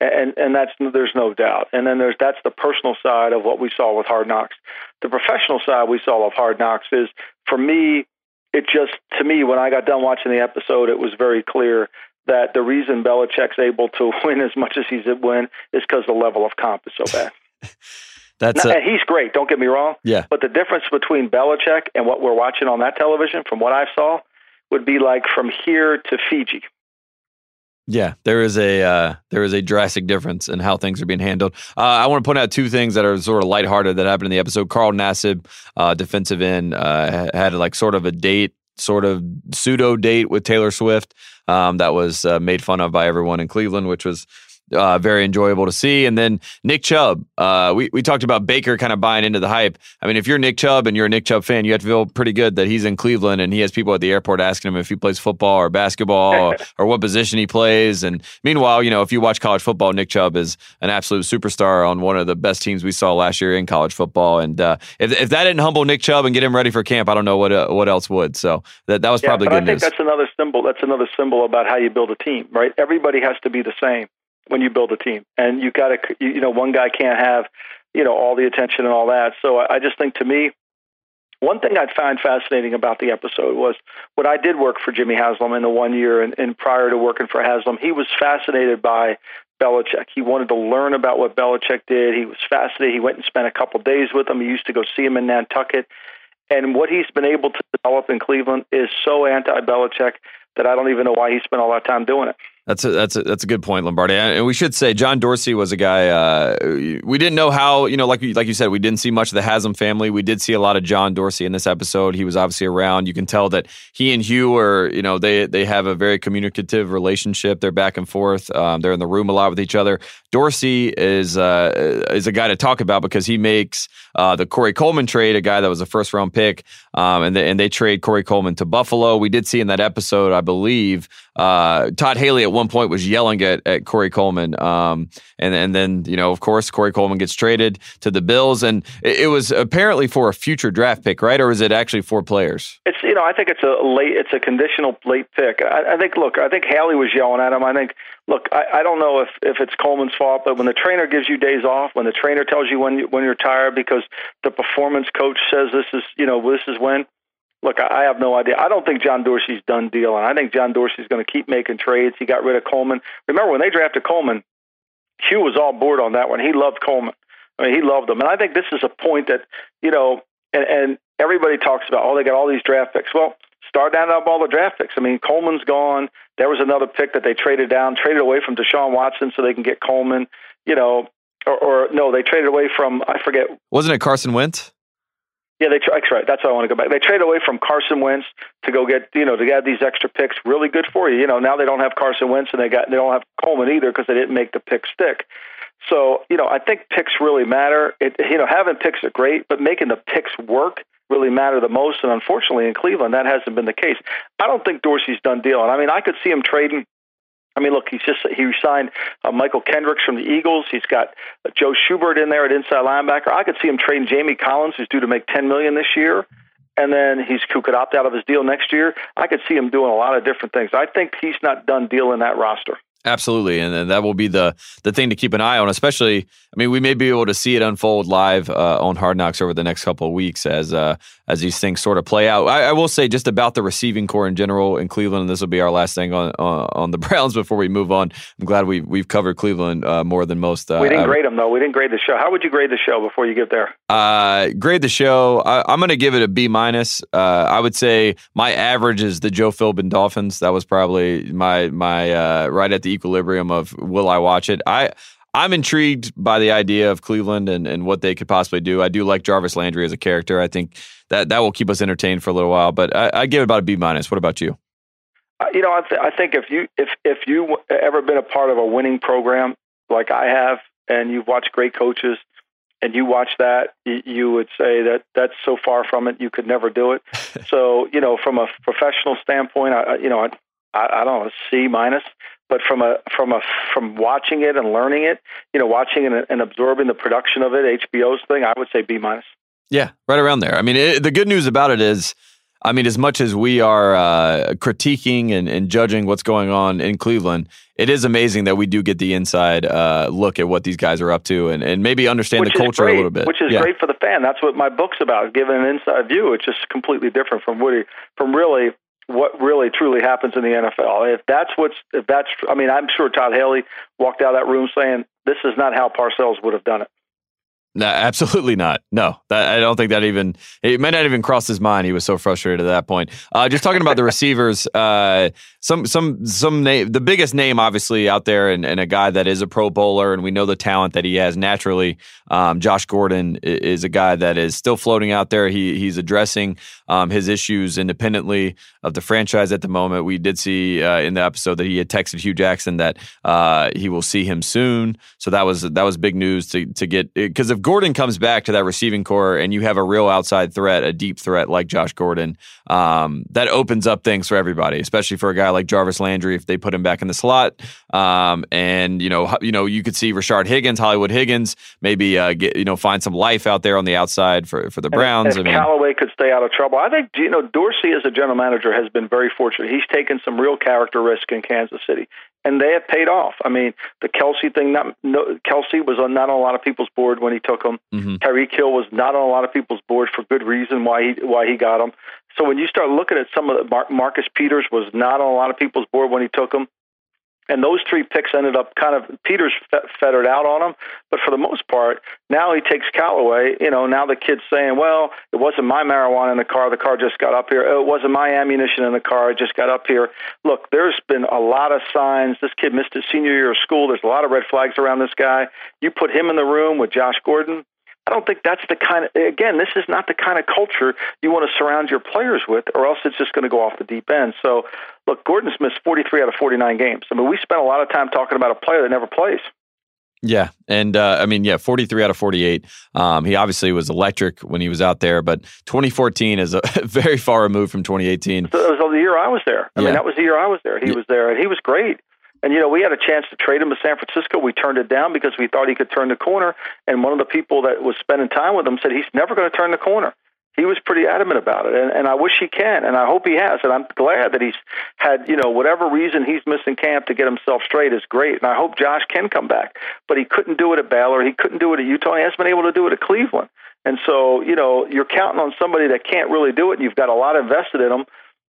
and and that's there's no doubt. And then there's that's the personal side of what we saw with Hard Knocks. The professional side we saw of Hard Knocks is, for me, it just to me when I got done watching the episode, it was very clear that the reason Belichick's able to win as much as he's win is because the level of comp is so bad. That's now, a, and he's great. Don't get me wrong. Yeah. But the difference between Belichick and what we're watching on that television, from what I saw, would be like from here to Fiji. Yeah, there is a uh, there is a drastic difference in how things are being handled. Uh, I want to point out two things that are sort of lighthearted that happened in the episode. Carl Nassib, uh, defensive end, uh, had like sort of a date, sort of pseudo date with Taylor Swift um, that was uh, made fun of by everyone in Cleveland, which was uh, very enjoyable to see. And then Nick Chubb, uh, we we talked about Baker kind of buying into the hype. I mean, if you're Nick Chubb and you're a Nick Chubb fan, you have to feel pretty good that he's in Cleveland and he has people at the airport asking him if he plays football or basketball or, or what position he plays. And meanwhile, you know, if you watch college football, Nick Chubb is an absolute superstar on one of the best teams we saw last year in college football. And uh, if if that didn't humble Nick Chubb and get him ready for camp, I don't know what uh, what else would. So that that was yeah, probably but good I think news. That's another symbol. That's another symbol about how you build a team, right? Everybody has to be the same when you build a team, and you got to, you know, one guy can't have, you know, all the attention and all that. So I just think, to me, one thing I found fascinating about the episode was when I did work for Jimmy Haslam in the one year and, and prior to working for Haslam, he was fascinated by Belichick. He wanted to learn about what Belichick did. He was fascinated. He went and spent a couple of days with him. He used to go see him in Nantucket. And what he's been able to develop in Cleveland is so anti-Belichick that I don't even know why he spent all that time doing it. That's a, that's a, that's a good point, Lombardi. And we should say John Dorsey was a guy, uh, we didn't know how, you know, like, like you said, we didn't see much of the Haslam family. We did see a lot of John Dorsey in this episode. He was obviously around. You can tell that he and Hue are, you know, they, they have a very communicative relationship. They're back and forth. Um, they're in the room a lot with each other. Dorsey is, uh, is a guy to talk about because he makes uh, the Corey Coleman trade, a guy that was a first round pick. Um, and, they, and they trade Corey Coleman to Buffalo. We did see in that episode, I believe, uh, Todd Haley at one point was yelling at, at Corey Coleman. Um, and, and then, you know, of course, Corey Coleman gets traded to the Bills, and it, it was apparently for a future draft pick, right? Or is it actually for players? It's, you know, I think it's a late, it's a conditional late pick. I, I think, look, I think Haley was yelling at him. I think, look, I, I don't know if, if it's Coleman's fault, but when the trainer gives you days off, when the trainer tells you when, when you're tired because the performance coach says this is, you know, this is when. Look, I have no idea. I don't think John Dorsey's done deal, and I think John Dorsey's going to keep making trades. He got rid of Coleman. Remember, when they drafted Coleman, Hue was all board on that one. He loved Coleman. I mean, he loved him. And I think this is a point that, you know, and, and everybody talks about, oh, they got all these draft picks. Well, start down up all the draft picks. I mean, Coleman's gone. There was another pick that they traded down, traded away from Deshaun Watson so they can get Coleman, you know, or, or no, they traded away from, I forget. Wasn't it Carson Wentz? Yeah, they that's right. That's why I want to go back. They trade away from Carson Wentz to go get, you know, to get these extra picks. Really good for you. You know, now they don't have Carson Wentz, and they got they don't have Coleman either because they didn't make the pick stick. So, you know, I think picks really matter. It, you know, having picks are great, but making the picks work really matter the most. And unfortunately, in Cleveland, that hasn't been the case. I don't think Dorsey's done deal. And I mean, I could see him trading. I mean, look, he's just he signed uh, Michael Kendricks from the Eagles. He's got uh, Joe Schubert in there at inside linebacker. I could see him trading Jamie Collins, who's due to make ten million dollars this year, and then he's who could opt out of his deal next year. I could see him doing a lot of different things. I think he's not done dealing that roster. Absolutely, and that will be the the thing to keep an eye on, especially, I mean, we may be able to see it unfold live uh, on Hard Knocks over the next couple of weeks as uh, as these things sort of play out. I, I will say just about the receiving core in general in Cleveland, and this will be our last thing on on, on the Browns before we move on. I'm glad we, we've covered Cleveland uh, more than most. Uh, we didn't grade them, though. We didn't grade the show. How would you grade the show before you get there? Uh, grade the show. I, I'm going to give it a B minus. Uh, I would say my average is the Joe Philbin Dolphins. That was probably my, my uh, right at the equilibrium of will I watch it. I I'm intrigued by the idea of Cleveland and, and what they could possibly do. I do like Jarvis Landry as a character. I think that that will keep us entertained for a little while. But I, I give it about a B minus. What about you? Uh, you know, I, th- I think if you if if you ever been a part of a winning program like I have, and you've watched great coaches, and you watch that, you, you would say that that's so far from it you could never do it. So, you know, from a professional standpoint, I you know I, I don't know, C minus. But from a from a from watching it and learning it, you know, watching and, and absorbing the production of it, H B O's thing, I would say B minus. Yeah, right around there. I mean, it, the good news about it is, I mean, as much as we are uh, critiquing and, and judging what's going on in Cleveland, it is amazing that we do get the inside uh, look at what these guys are up to and, and maybe understand which the culture great, a little bit. Which is yeah. great for the fan. That's what my book's about, giving an inside view. It's just completely different from Woody, from really what really truly happens in the N F L. If that's what's, if that's, I mean, I'm sure Todd Haley walked out of that room saying, this is not how Parcells would have done it. No, absolutely not. No, that, I don't think that even, it may not even cross his mind. He was so frustrated at that point. Uh, just talking about the receivers, uh, some, some, some name, the biggest name obviously out there, and, and a guy that is a Pro Bowler, and we know the talent that he has naturally. Um, Josh Gordon is a guy that is still floating out there. He he's addressing um, his issues independently of the franchise at the moment. We did see uh, in the episode that he had texted Hue Jackson that uh, he will see him soon. So that was, that was big news to, to get, because if Gordon comes back to that receiving core and you have a real outside threat, a deep threat like Josh Gordon, um, that opens up things for everybody, especially for a guy like Jarvis Landry if they put him back in the slot. Um, and, you know, you know, you could see Rashard Higgins, Hollywood Higgins, maybe, uh, get, you know, find some life out there on the outside for, for the Browns. And, and I mean, Callaway could stay out of trouble. I think, you know, Dorsey as a general manager has been very fortunate. He's taken some real character risk in Kansas City, and they have paid off. I mean, the Kelsey thing, not, no, Kelsey was on, not on a lot of people's board when he took him. Mm-hmm. Tyreek Hill was not on a lot of people's board for good reason why he why he got him. So when you start looking at some of the, Mar- Marcus Peters was not on a lot of people's board when he took him. And those three picks ended up kind of, Peters fe- fettered out on him. But for the most part, now he takes Callaway. You know, now the kid's saying, well, it wasn't my marijuana in the car. The car just got up here. It wasn't my ammunition in the car. It just got up here. Look, there's been a lot of signs. This kid missed his senior year of school. There's a lot of red flags around this guy. You put him in the room with Josh Gordon. I don't think that's the kind of, again, this is not the kind of culture you want to surround your players with, or else it's just going to go off the deep end. So, look, Gordon's missed forty-three out of forty-nine games. I mean, we spent a lot of time talking about a player that never plays. Yeah, and uh, I mean, yeah, forty-three out of forty-eight. Um, he obviously was electric when he was out there, but twenty fourteen is a very far removed from twenty eighteen. So it was the year I was there. I yeah. mean, that was the year I was there. He yeah. was there, and he was great. And, you know, we had a chance to trade him to San Francisco. We turned it down because we thought he could turn the corner. And one of the people that was spending time with him said he's never going to turn the corner. He was pretty adamant about it, and, and I wish he can, and I hope he has. And I'm glad that he's had, you know, whatever reason he's missing camp to get himself straight is great. And I hope Josh can come back. But he couldn't do it at Baylor. He couldn't do it at Utah. He hasn't been able to do it at Cleveland. And so, you know, you're counting on somebody that can't really do it, and you've got a lot invested in him.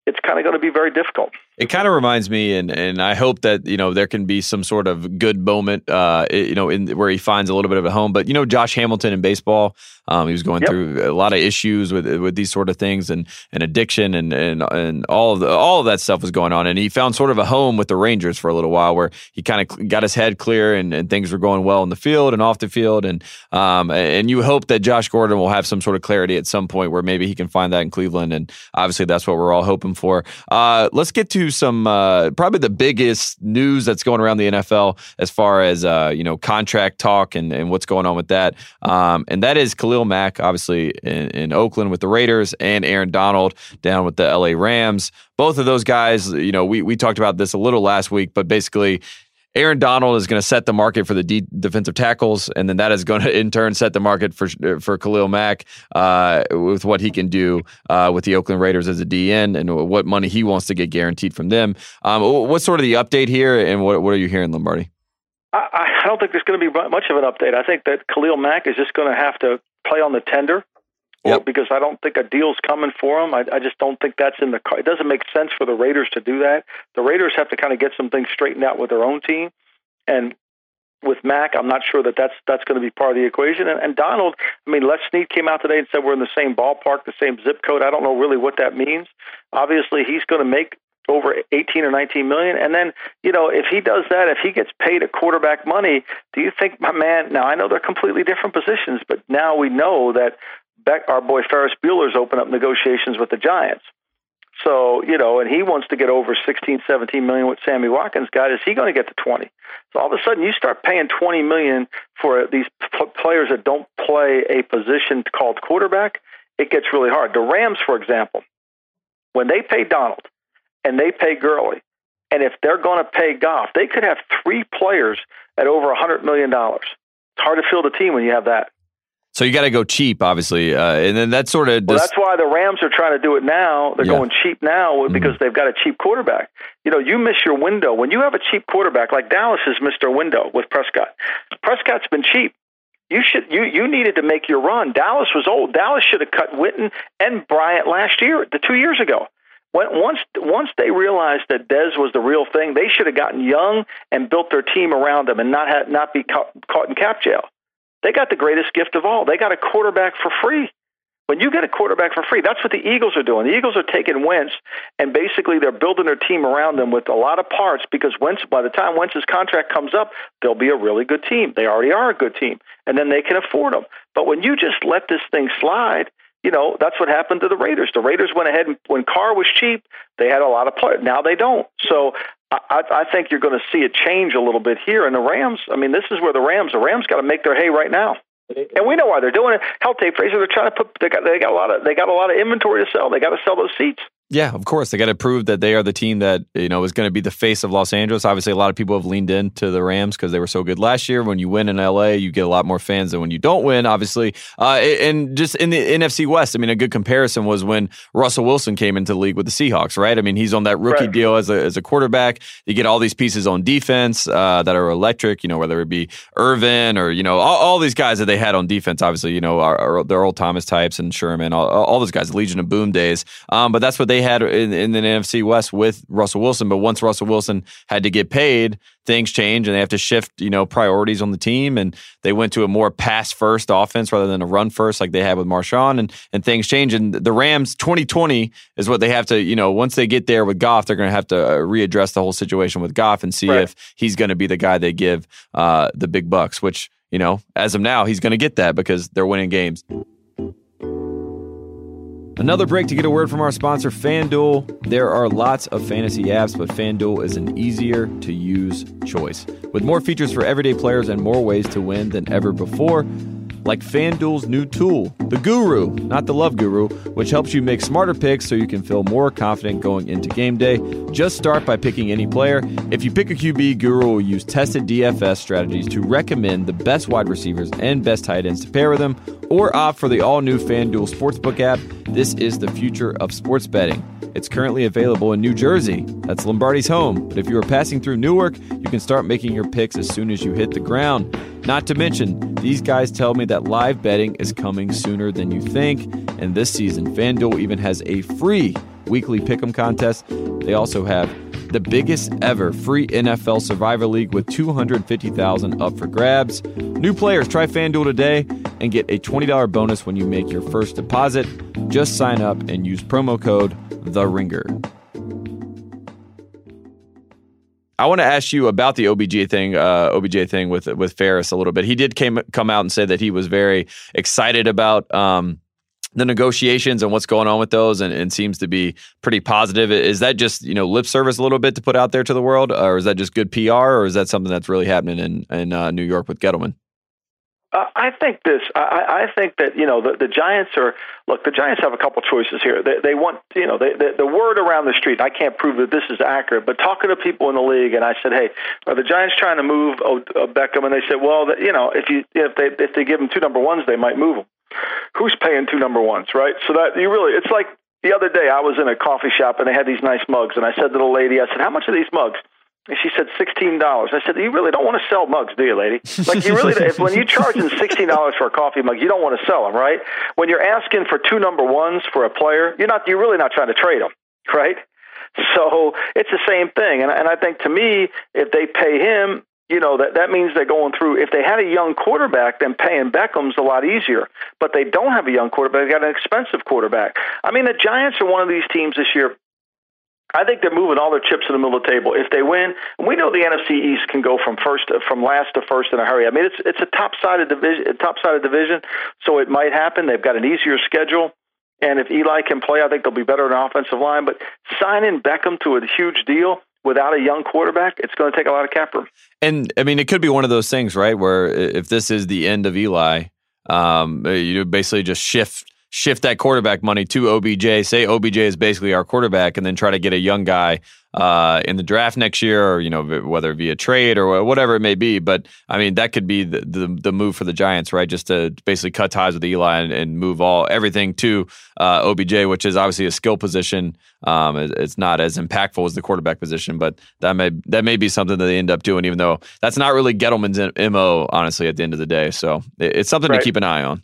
It's kind of going to be very difficult. It kind of reminds me, and and I hope that, you know, there can be some sort of good moment, uh, you know, in where he finds a little bit of a home. But, you know, Josh Hamilton in baseball, um, he was going yep. through a lot of issues with with these sort of things, and and addiction, and and and all of the, all of that stuff was going on, and he found sort of a home with the Rangers for a little while, where he kind of got his head clear, and, and things were going well in the field and off the field, and um and you hope that Josh Gordon will have some sort of clarity at some point where maybe he can find that in Cleveland, and obviously that's what we're all hoping for. Uh, let's get to some uh, probably the biggest news that's going around the N F L as far as uh, you know, contract talk and, and what's going on with that, um, and that is Khalil Mack, obviously in, in Oakland with the Raiders, and Aaron Donald down with the L A Rams. Both of those guys, you know, we we talked about this a little last week, but basically, Aaron Donald is going to set the market for the de- defensive tackles, and then that is going to in turn set the market for for Khalil Mack uh, with what he can do uh, with the Oakland Raiders as a D N, and what money he wants to get guaranteed from them. Um, what's sort of the update here, and what what are you hearing, Lombardi? I, I don't think there's going to be much of an update. I think that Khalil Mack is just going to have to play on the tender. Yep. Because I don't think a deal's coming for him. I, I just don't think that's in the car. It doesn't make sense for the Raiders to do that. The Raiders have to kind of get some things straightened out with their own team. And with Mack, I'm not sure that that's, that's going to be part of the equation. And, and Donald, I mean, Les Snead came out today and said we're in the same ballpark, the same zip code. I don't know really what that means. Obviously, he's going to make over eighteen or nineteen million. And then, you know, if he does that, if he gets paid a quarterback money, do you think, my man, now I know they're completely different positions, but now we know that Beck, our boy Ferris Bueller's opened up negotiations with the Giants. So, you know, and he wants to get over sixteen, seventeen million what Sammy Watkins got. Is he going to get to twenty? So all of a sudden you start paying twenty million for these p- players that don't play a position called quarterback. It gets really hard. The Rams, for example, when they pay Donald and they pay Gurley, and if they're going to pay Goff, they could have three players at over one hundred million dollars. It's hard to field a team when you have that. So you got to go cheap, obviously, uh, and then that sort of. Dis- well, that's why the Rams are trying to do it now. They're yeah. going cheap now because mm-hmm. they've got a cheap quarterback. You know, you miss your window when you have a cheap quarterback. Like Dallas has missed their window with Prescott. Prescott's been cheap. You should you you needed to make your run. Dallas was old. Dallas should have cut Witten and Bryant last year, the two years ago. When, once once they realized that Dez was the real thing, they should have gotten young and built their team around him and not had, not be ca- caught in cap jail. They got the greatest gift of all. They got a quarterback for free. When you get a quarterback for free, that's what the Eagles are doing. The Eagles are taking Wentz, and basically they're building their team around them with a lot of parts, because Wentz, by the time Wentz's contract comes up, they'll be a really good team. They already are a good team, and then they can afford them. But when you just let this thing slide, you know, that's what happened to the Raiders. The Raiders went ahead, and when Carr was cheap, they had a lot of players. Now they don't. So I, I think you're going to see it change a little bit here. And the Rams, I mean, this is where the Rams, the Rams got to make their hay right now. And we know why they're doing it. Hell, Tate Frazier, they're trying to put they got they got a lot of they got a lot of inventory to sell. They got to sell those seats. Yeah, of course, they got to prove that they are the team that, you know, is going to be the face of Los Angeles. Obviously, a lot of people have leaned into the Rams because they were so good last year. When you win in L A, you get a lot more fans than when you don't win, obviously. Uh, and just in the N F C West, I mean, a good comparison was when Russell Wilson came into the league with the Seahawks, right? I mean, he's on that rookie right. deal as a as a quarterback. You get all these pieces on defense uh, that are electric, you know, whether it be Irvin or, you know, all, all these guys that they had on defense, obviously, you know, are, are, they're Earl Thomas types and Sherman, all, all those guys, Legion of Boom days. Um, but that's what they had in, in the N F C West with Russell Wilson. But once Russell Wilson had to get paid, things change and they have to shift, you know, priorities on the team. And they went to a more pass-first offense rather than a run-first like they had with Marshawn, and, and things change. And the Rams, twenty twenty is what they have to, you know, once they get there with Goff, they're going to have to readdress the whole situation with Goff and see right. if he's going to be the guy they give uh, the big bucks, which, you know, as of now, he's going to get that because they're winning games. Another break to get a word from our sponsor, FanDuel. There are lots of fantasy apps, but FanDuel is an easier-to-use choice, with more features for everyday players and more ways to win than ever before, like FanDuel's new tool, the Guru, not the Love Guru, which helps you make smarter picks so you can feel more confident going into game day. Just start by picking any player. If you pick a Q B, Guru will use tested D F S strategies to recommend the best wide receivers and best tight ends to pair with them, or opt for the all-new FanDuel Sportsbook app. This is the future of sports betting. It's currently available in New Jersey. That's Lombardi's home. But if you are passing through Newark, you can start making your picks as soon as you hit the ground. Not to mention, these guys tell me that live betting is coming sooner than you think. And this season, FanDuel even has a free weekly pick'em contest. They also have the biggest ever free N F L Survivor League with two hundred fifty thousand dollars up for grabs. New players, try FanDuel today and get a twenty dollars bonus when you make your first deposit. Just sign up and use promo code THERINGER. I want to ask you about the O B J thing, uh, O B J thing with with Ferris a little bit. He did came come out and say that he was very excited about um, the negotiations and what's going on with those, and, and seems to be pretty positive. Is that just, you know, lip service a little bit to put out there to the world, or is that just good P R, or is that something that's really happening in in uh, New York with Gettleman? Uh, I think this. I, I think that you know the, the Giants are. Look, the Giants have a couple choices here. They, they want you know they, they, the word around the street. I can't prove that this is accurate, but talking to people in the league, and I said, "Hey, are the Giants trying to move o- o Beckham?" And they said, "Well, the, you know, if you if they if they give him two number ones, they might move him. Who's paying two number ones, right?" So that you really, it's like the other day I was in a coffee shop and they had these nice mugs, and I said to the lady, I said, "How much are these mugs?" And she said sixteen dollars. I said, you really don't want to sell mugs, do you, lady? Like, you really, if, when you're charging sixteen dollars for a coffee mug, you don't want to sell them, right? When you're asking for two number ones for a player, you're not, you're really not trying to trade them, right? So it's the same thing. And, and I think, to me, if they pay him, you know, that, that means they're going through. If they had a young quarterback, then paying Beckham's a lot easier. But they don't have a young quarterback. They got an expensive quarterback. I mean, the Giants are one of these teams this year. I think they're moving all their chips in the middle of the table. If they win, we know the N F C East can go from first, from last to first in a hurry. I mean, it's it's a top-sided division, top-sided division, so it might happen. They've got an easier schedule, and if Eli can play, I think they'll be better in the offensive line. But signing Beckham to a huge deal without a young quarterback, it's going to take a lot of cap room. And, I mean, it could be one of those things, right, where if this is the end of Eli, um, you basically just shift shift that quarterback money to O B J, say O B J is basically our quarterback, and then try to get a young guy uh, in the draft next year, or, you know, whether it be a trade or whatever it may be. But I mean, that could be the the, the move for the Giants, right? Just to basically cut ties with Eli and, and move all everything to uh, O B J, which is obviously a skill position. Um, it, it's not as impactful as the quarterback position, but that may that may be something that they end up doing, even though that's not really Gettleman's M O, honestly, at the end of the day. So it, it's something right. to keep an eye on.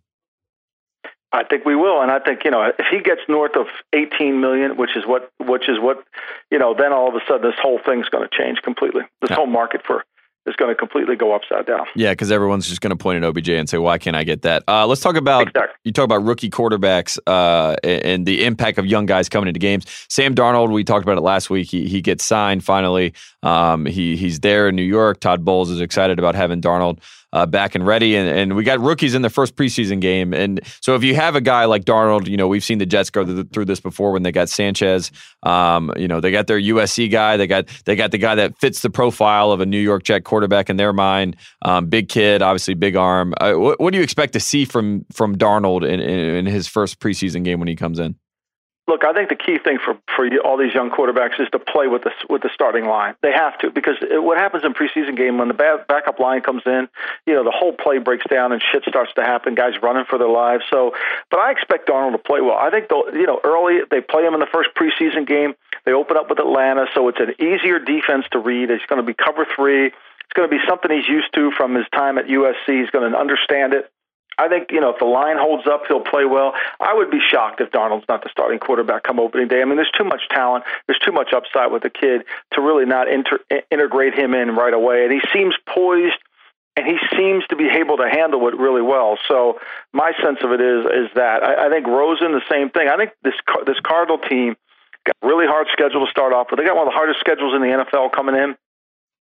I think we will, and I think, you know, if he gets north of eighteen million dollars, which is what, which is what, you know, then all of a sudden this whole thing's going to change completely. This yeah. whole market for is going to completely go upside down. Yeah, because everyone's just going to point at O B J and say, why can't I get that? Uh, let's talk about, exactly. you talk about rookie quarterbacks uh, and the impact of young guys coming into games. Sam Darnold, we talked about it last week. He he gets signed finally. Um, he He's there in New York. Todd Bowles is excited about having Darnold uh, back and ready. And, and we got rookies in the first preseason game. And so if you have a guy like Darnold, you know, we've seen the Jets go th- through this before when they got Sanchez. Um, you know, they got their U S C guy. They got they got the guy that fits the profile of a New York Jet quarterback in their mind. Um, big kid, obviously big arm. Uh, what, what do you expect to see from from Darnold in, in, in his first preseason game when he comes in? Look, I think the key thing for, for all these young quarterbacks is to play with the, with the starting line. They have to, because it, what happens in preseason game when the back, backup line comes in, you know, the whole play breaks down and shit starts to happen, guys running for their lives. So, but I expect Darnold to play well. I think, they'll, you know, early, they play him in the first preseason game. They open up with Atlanta, so it's an easier defense to read. It's going to be cover three. It's going to be something he's used to from his time at U S C. He's going to understand it. I think, you know, if the line holds up, he'll play well. I would be shocked if Darnold's not the starting quarterback come opening day. I mean, there's too much talent. There's too much upside with the kid to really not inter- integrate him in right away. And he seems poised, and he seems to be able to handle it really well. So my sense of it is is that. I, I think Rosen, the same thing. I think this this Cardinal team got a really hard schedule to start off with. They got one of the hardest schedules in the N F L coming in.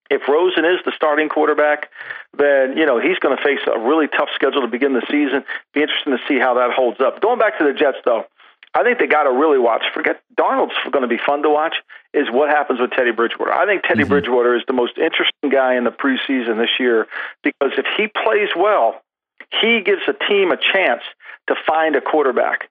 If Rosen is the starting quarterback, then, you know, he's going to face a really tough schedule to begin the season. Be interesting to see how that holds up. Going back to the Jets, though, I think they got to really watch. Forget Darnold's going to be fun to watch, is what happens with Teddy Bridgewater. I think Teddy mm-hmm. Bridgewater is the most interesting guy in the preseason this year, because if he plays well, he gives a team a chance to find a quarterback.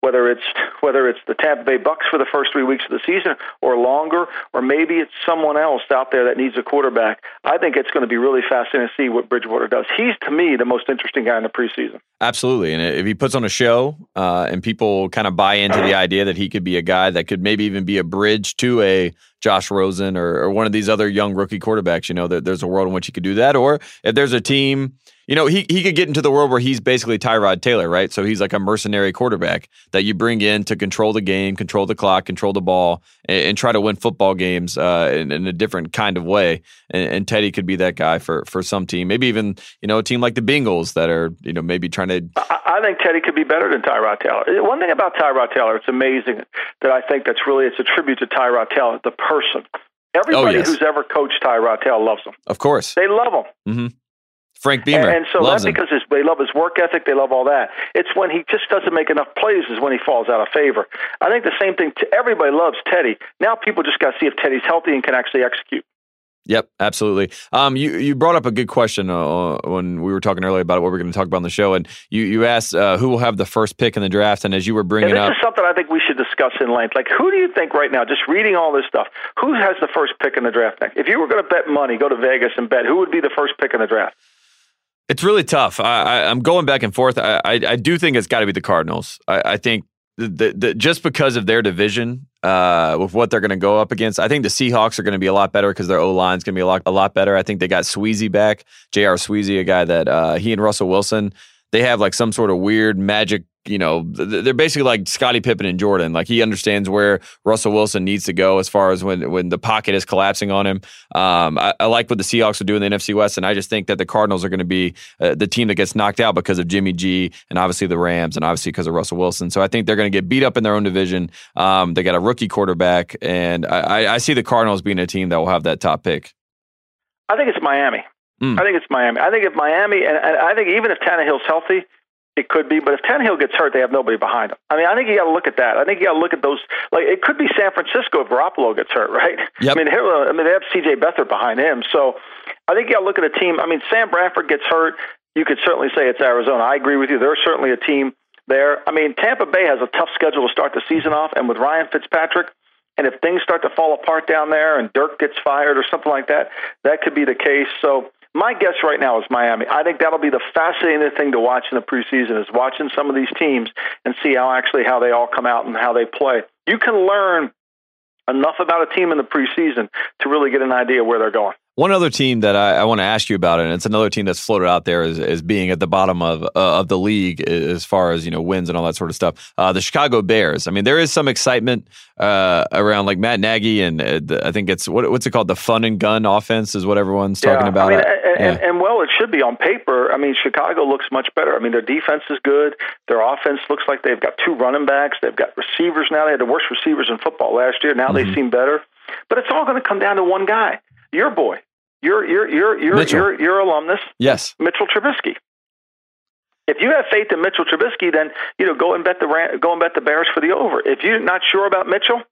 Whether it's whether it's the Tampa Bay Bucks for the first three weeks of the season or longer, or maybe it's someone else out there that needs a quarterback. I think it's going to be really fascinating to see what Bridgewater does. He's, to me, the most interesting guy in the preseason. Absolutely. And if he puts on a show uh, and people kind of buy into the idea that he could be a guy that could maybe even be a bridge to a Josh Rosen or, or one of these other young rookie quarterbacks, you know, there, there's a world in which he could do that. Or if there's a team... You know, he he could get into the world where he's basically Tyrod Taylor, right? So he's like a mercenary quarterback that you bring in to control the game, control the clock, control the ball, and, and try to win football games uh, in, in a different kind of way. And, and Teddy could be that guy for, for some team. Maybe even, you know, a team like the Bengals that are, you know, maybe trying to... I, I think Teddy could be better than Tyrod Taylor. One thing about Tyrod Taylor, it's amazing that I think that's really, it's a tribute to Tyrod Taylor, the person. Everybody oh, yes. who's ever coached Tyrod Taylor loves him. Of course. They love him. Mm-hmm. Frank Beamer. And, and so that's because his, they love his work ethic. They love all that. It's when he just doesn't make enough plays is when he falls out of favor. I think the same thing. To, everybody loves Teddy. Now people just got to see if Teddy's healthy and can actually execute. Yep, absolutely. Um, you, you brought up a good question uh, when we were talking earlier about what we're going to talk about on the show, and you, you asked uh, who will have the first pick in the draft, and as you were bringing up... This is something I think we should discuss in length. Like, who do you think right now, just reading all this stuff, who has the first pick in the draft next? If you were going to bet money, go to Vegas and bet, who would be the first pick in the draft? It's really tough. I, I, I'm going back and forth. I, I, I do think it's got to be the Cardinals. I, I think the, the, just because of their division, uh, with what they're going to go up against, I think the Seahawks are going to be a lot better because their O-line is going to be a lot, a lot better. I think they got Sweezy back, J R Sweezy, a guy that uh, he and Russell Wilson, they have like some sort of weird magic. You know, they're basically like Scottie Pippen and Jordan. Like, he understands where Russell Wilson needs to go as far as when, when the pocket is collapsing on him. Um, I, I like what the Seahawks are doing in the N F C West, and I just think that the Cardinals are going to be uh, the team that gets knocked out because of Jimmy G and obviously the Rams and obviously because of Russell Wilson. So I think they're going to get beat up in their own division. Um, they got a rookie quarterback, and I, I see the Cardinals being a team that will have that top pick. I think it's Miami. Mm. I think it's Miami. I think if Miami, and, and I think even if Tannehill's healthy, it could be, but if Tannehill gets hurt, they have nobody behind him. I mean, I think you got to look at that. I think you got to look at those. Like, it could be San Francisco if Garoppolo gets hurt, right? Yep. I mean, here, I mean, they have C J Beathard behind him, so I think you got to look at a team. I mean, Sam Bradford gets hurt, you could certainly say it's Arizona. I agree with you. They're certainly a team there. I mean, Tampa Bay has a tough schedule to start the season off, and with Ryan Fitzpatrick, and if things start to fall apart down there, and Dirk gets fired or something like that, that could be the case. So. My guess right now is Miami. I think that'll be the fascinating thing to watch in the preseason, is watching some of these teams and see how actually how they all come out and how they play. You can learn enough about a team in the preseason to really get an idea where they're going. One other team that I, I want to ask you about, and it's another team that's floated out there as, as being at the bottom of uh, of the league as far as, you know, wins and all that sort of stuff. Uh, the Chicago Bears. I mean, there is some excitement uh, around like Matt Nagy and uh, the, I think it's what, what's it called? The fun and gun offense is what everyone's yeah, talking about. I mean, and, yeah. and, and well, it should be on paper. I mean, Chicago looks much better. I mean, their defense is good. Their offense looks like they've got two running backs. They've got receivers now. They had the worst receivers in football last year. Now mm-hmm. they seem better. But it's all going to come down to one guy. Your boy. Your your your your your your alumnus, yes, Mitchell Trubisky. If you have faith in Mitchell Trubisky, then you know go and bet the go and bet the Bears for the over. If you're not sure about Mitchell,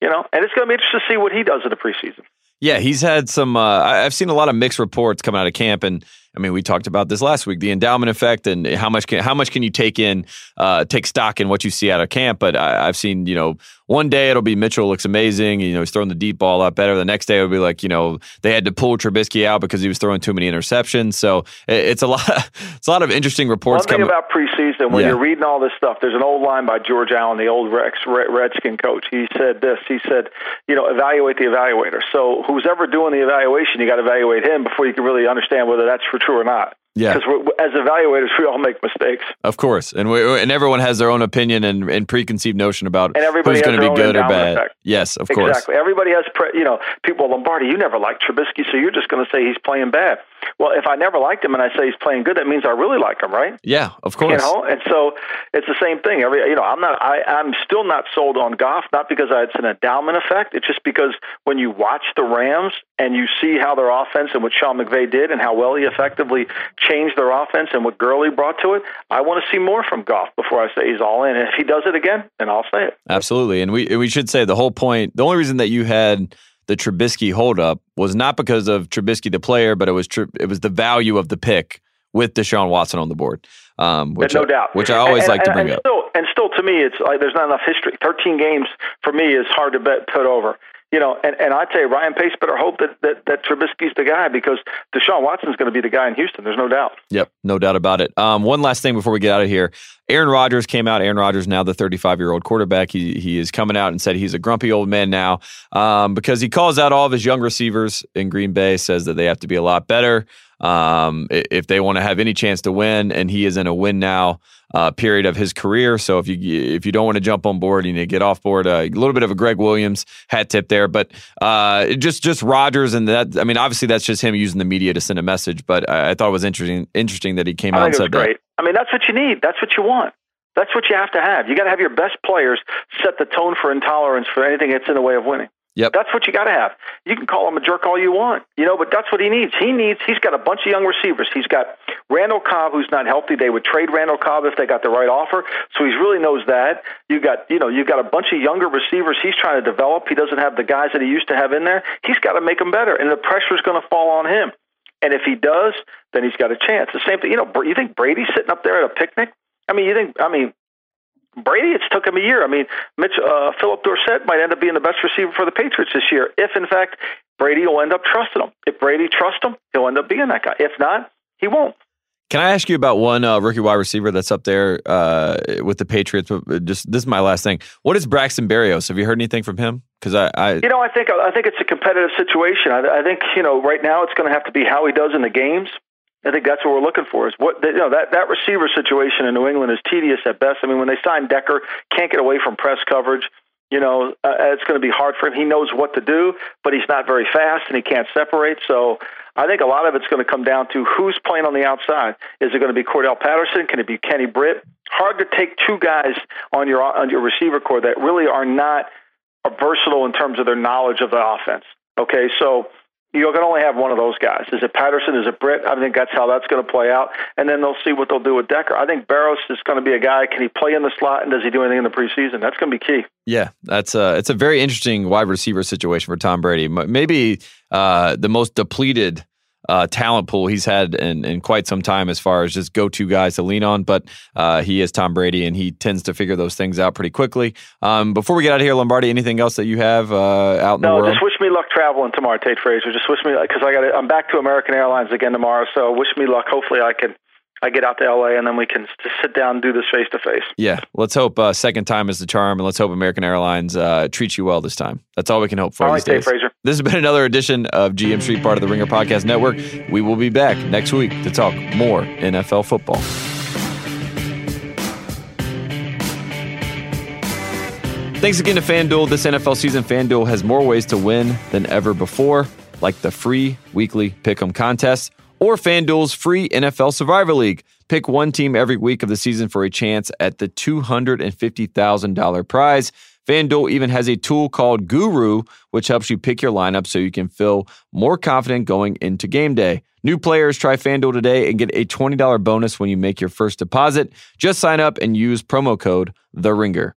you know, and it's going to be interesting to see what he does in the preseason. Yeah, he's had some. Uh, I've seen a lot of mixed reports coming out of camp, and I mean, we talked about this last week—the endowment effect, and how much can how much can you take in, uh, take stock in what you see out of camp. But I, I've seen, you know, one day it'll be Mitchell looks amazing, you know, he's throwing the deep ball a lot better. The next day it'll be like, you know, they had to pull Trubisky out because he was throwing too many interceptions. So it, it's a lot, it's a lot of interesting reports. One thing coming about preseason when yeah. you're reading all this stuff, there's an old line by George Allen, the old Rex Redskin coach. He said this. He said, you know, evaluate the evaluator. So who's ever doing the evaluation, you got to evaluate him before you can really understand whether that's for true or not. Yeah, because as evaluators, we all make mistakes. Of course, and we, and everyone has their own opinion and, and preconceived notion about and who's going to be good or bad. Effect. Yes, of course. Exactly. Everybody has, pre, you know, people. Lombardi, you never liked Trubisky, so you're just going to say he's playing bad. Well, if I never liked him and I say he's playing good, that means I really like him, right? Yeah, of course. You know, and so it's the same thing. Every, you know, I'm not. I, I'm still not sold on Goff, not because it's an endowment effect. It's just because when you watch the Rams and you see how their offense and what Sean McVay did and how well he effectively changed their offense and what Gurley brought to it, I want to see more from Goff before I say he's all in. And if he does it again, then I'll say it. Absolutely. And we we should say the whole point, the only reason that you had the Trubisky holdup was not because of Trubisky the player, but it was it was the value of the pick with Deshaun Watson on the board. Um, which no I, doubt. Which I always and, like and, to bring and up. Still, and still, to me, it's like there's not enough history. thirteen games, for me, is hard to bet put over. You know, and, and I tell you, Ryan Pace better hope that, that, that Trubisky's the guy because Deshaun Watson's going to be the guy in Houston. There's no doubt. Yep, no doubt about it. Um, one last thing before we get out of here. Aaron Rodgers came out. Aaron Rodgers, now the thirty-five-year-old quarterback. He he is coming out and said he's a grumpy old man now um, because he calls out all of his young receivers in Green Bay, says that they have to be a lot better um, if they want to have any chance to win, and he is in a win now Uh, period of his career. So if you if you don't want to jump on board, you need to get off board. Uh, a little bit of a Gregg Williams hat tip there, but uh, just just Rodgers and that. I mean, obviously that's just him using the media to send a message. But I, I thought it was interesting interesting that he came out and said that. I mean, that's what you need. That's what you want. That's what you have to have. You got to have your best players set the tone for intolerance for anything that's in the way of winning. Yep. That's what you got to have. You can call him a jerk all you want, you know, but that's what he needs. He needs, he's got a bunch of young receivers. He's got Randall Cobb, who's not healthy. They would trade Randall Cobb if they got the right offer. So he really knows that. You got, you know, you've got a bunch of younger receivers he's trying to develop. He doesn't have the guys that he used to have in there. He's got to make them better, and the pressure is going to fall on him. And if he does, then he's got a chance. The same thing, you know, you think Brady's sitting up there at a picnic? I mean, you think, I mean, Brady, it's took him a year. I mean, Mitch, uh, Philip Dorsett might end up being the best receiver for the Patriots this year. If, in fact, Brady will end up trusting him. If Brady trusts him, he'll end up being that guy. If not, he won't. Can I ask you about one uh, rookie wide receiver that's up there uh, with the Patriots? Just this is my last thing. What is Braxton Berrios? Have you heard anything from him? Because I, I, you know, I think I think it's a competitive situation. I, I think you know, right now it's going to have to be how he does in the games. I think that's what we're looking for is what, you know, that, that receiver situation in New England is tedious at best. I mean, when they signed Decker, can't get away from press coverage, you know, uh, it's going to be hard for him. He knows what to do, but he's not very fast and he can't separate. So I think a lot of it's going to come down to who's playing on the outside. Is it going to be Cordell Patterson? Can it be Kenny Britt? Hard to take two guys on your, on your receiver core that really are not versatile in terms of their knowledge of the offense. Okay. So you're going to only have one of those guys. Is it Patterson? Is it Britt? I think that's how that's going to play out. And then they'll see what they'll do with Decker. I think Berrios is going to be a guy. Can he play in the slot? And does he do anything in the preseason? That's going to be key. Yeah, that's a, it's a very interesting wide receiver situation for Tom Brady. Maybe uh, the most depleted Uh, talent pool he's had in, in quite some time as far as just go-to guys to lean on, but uh, he is Tom Brady and he tends to figure those things out pretty quickly. Um, before we get out of here, Lombardi, anything else that you have uh, out in no, the world? No, just wish me luck traveling tomorrow, Tate Frazier. Just wish me luck because I got I'm back to American Airlines again tomorrow, so wish me luck. Hopefully I can I get out to L A and then we can just sit down and do this face-to-face. Yeah, let's hope uh, second time is the charm, and let's hope American Airlines uh, treats you well this time. That's all we can hope for all these right, days. Tate Frazier. This has been another edition of G M Street, part of the Ringer Podcast Network. We will be back next week to talk more N F L football. Thanks again to FanDuel. This N F L season, FanDuel has more ways to win than ever before, like the free weekly Pick'em contest or FanDuel's free N F L Survivor League. Pick one team every week of the season for a chance at the two hundred fifty thousand dollars prize. FanDuel even has a tool called Guru, which helps you pick your lineup so you can feel more confident going into game day. New players, try FanDuel today and get a twenty dollars bonus when you make your first deposit. Just sign up and use promo code THERINGER.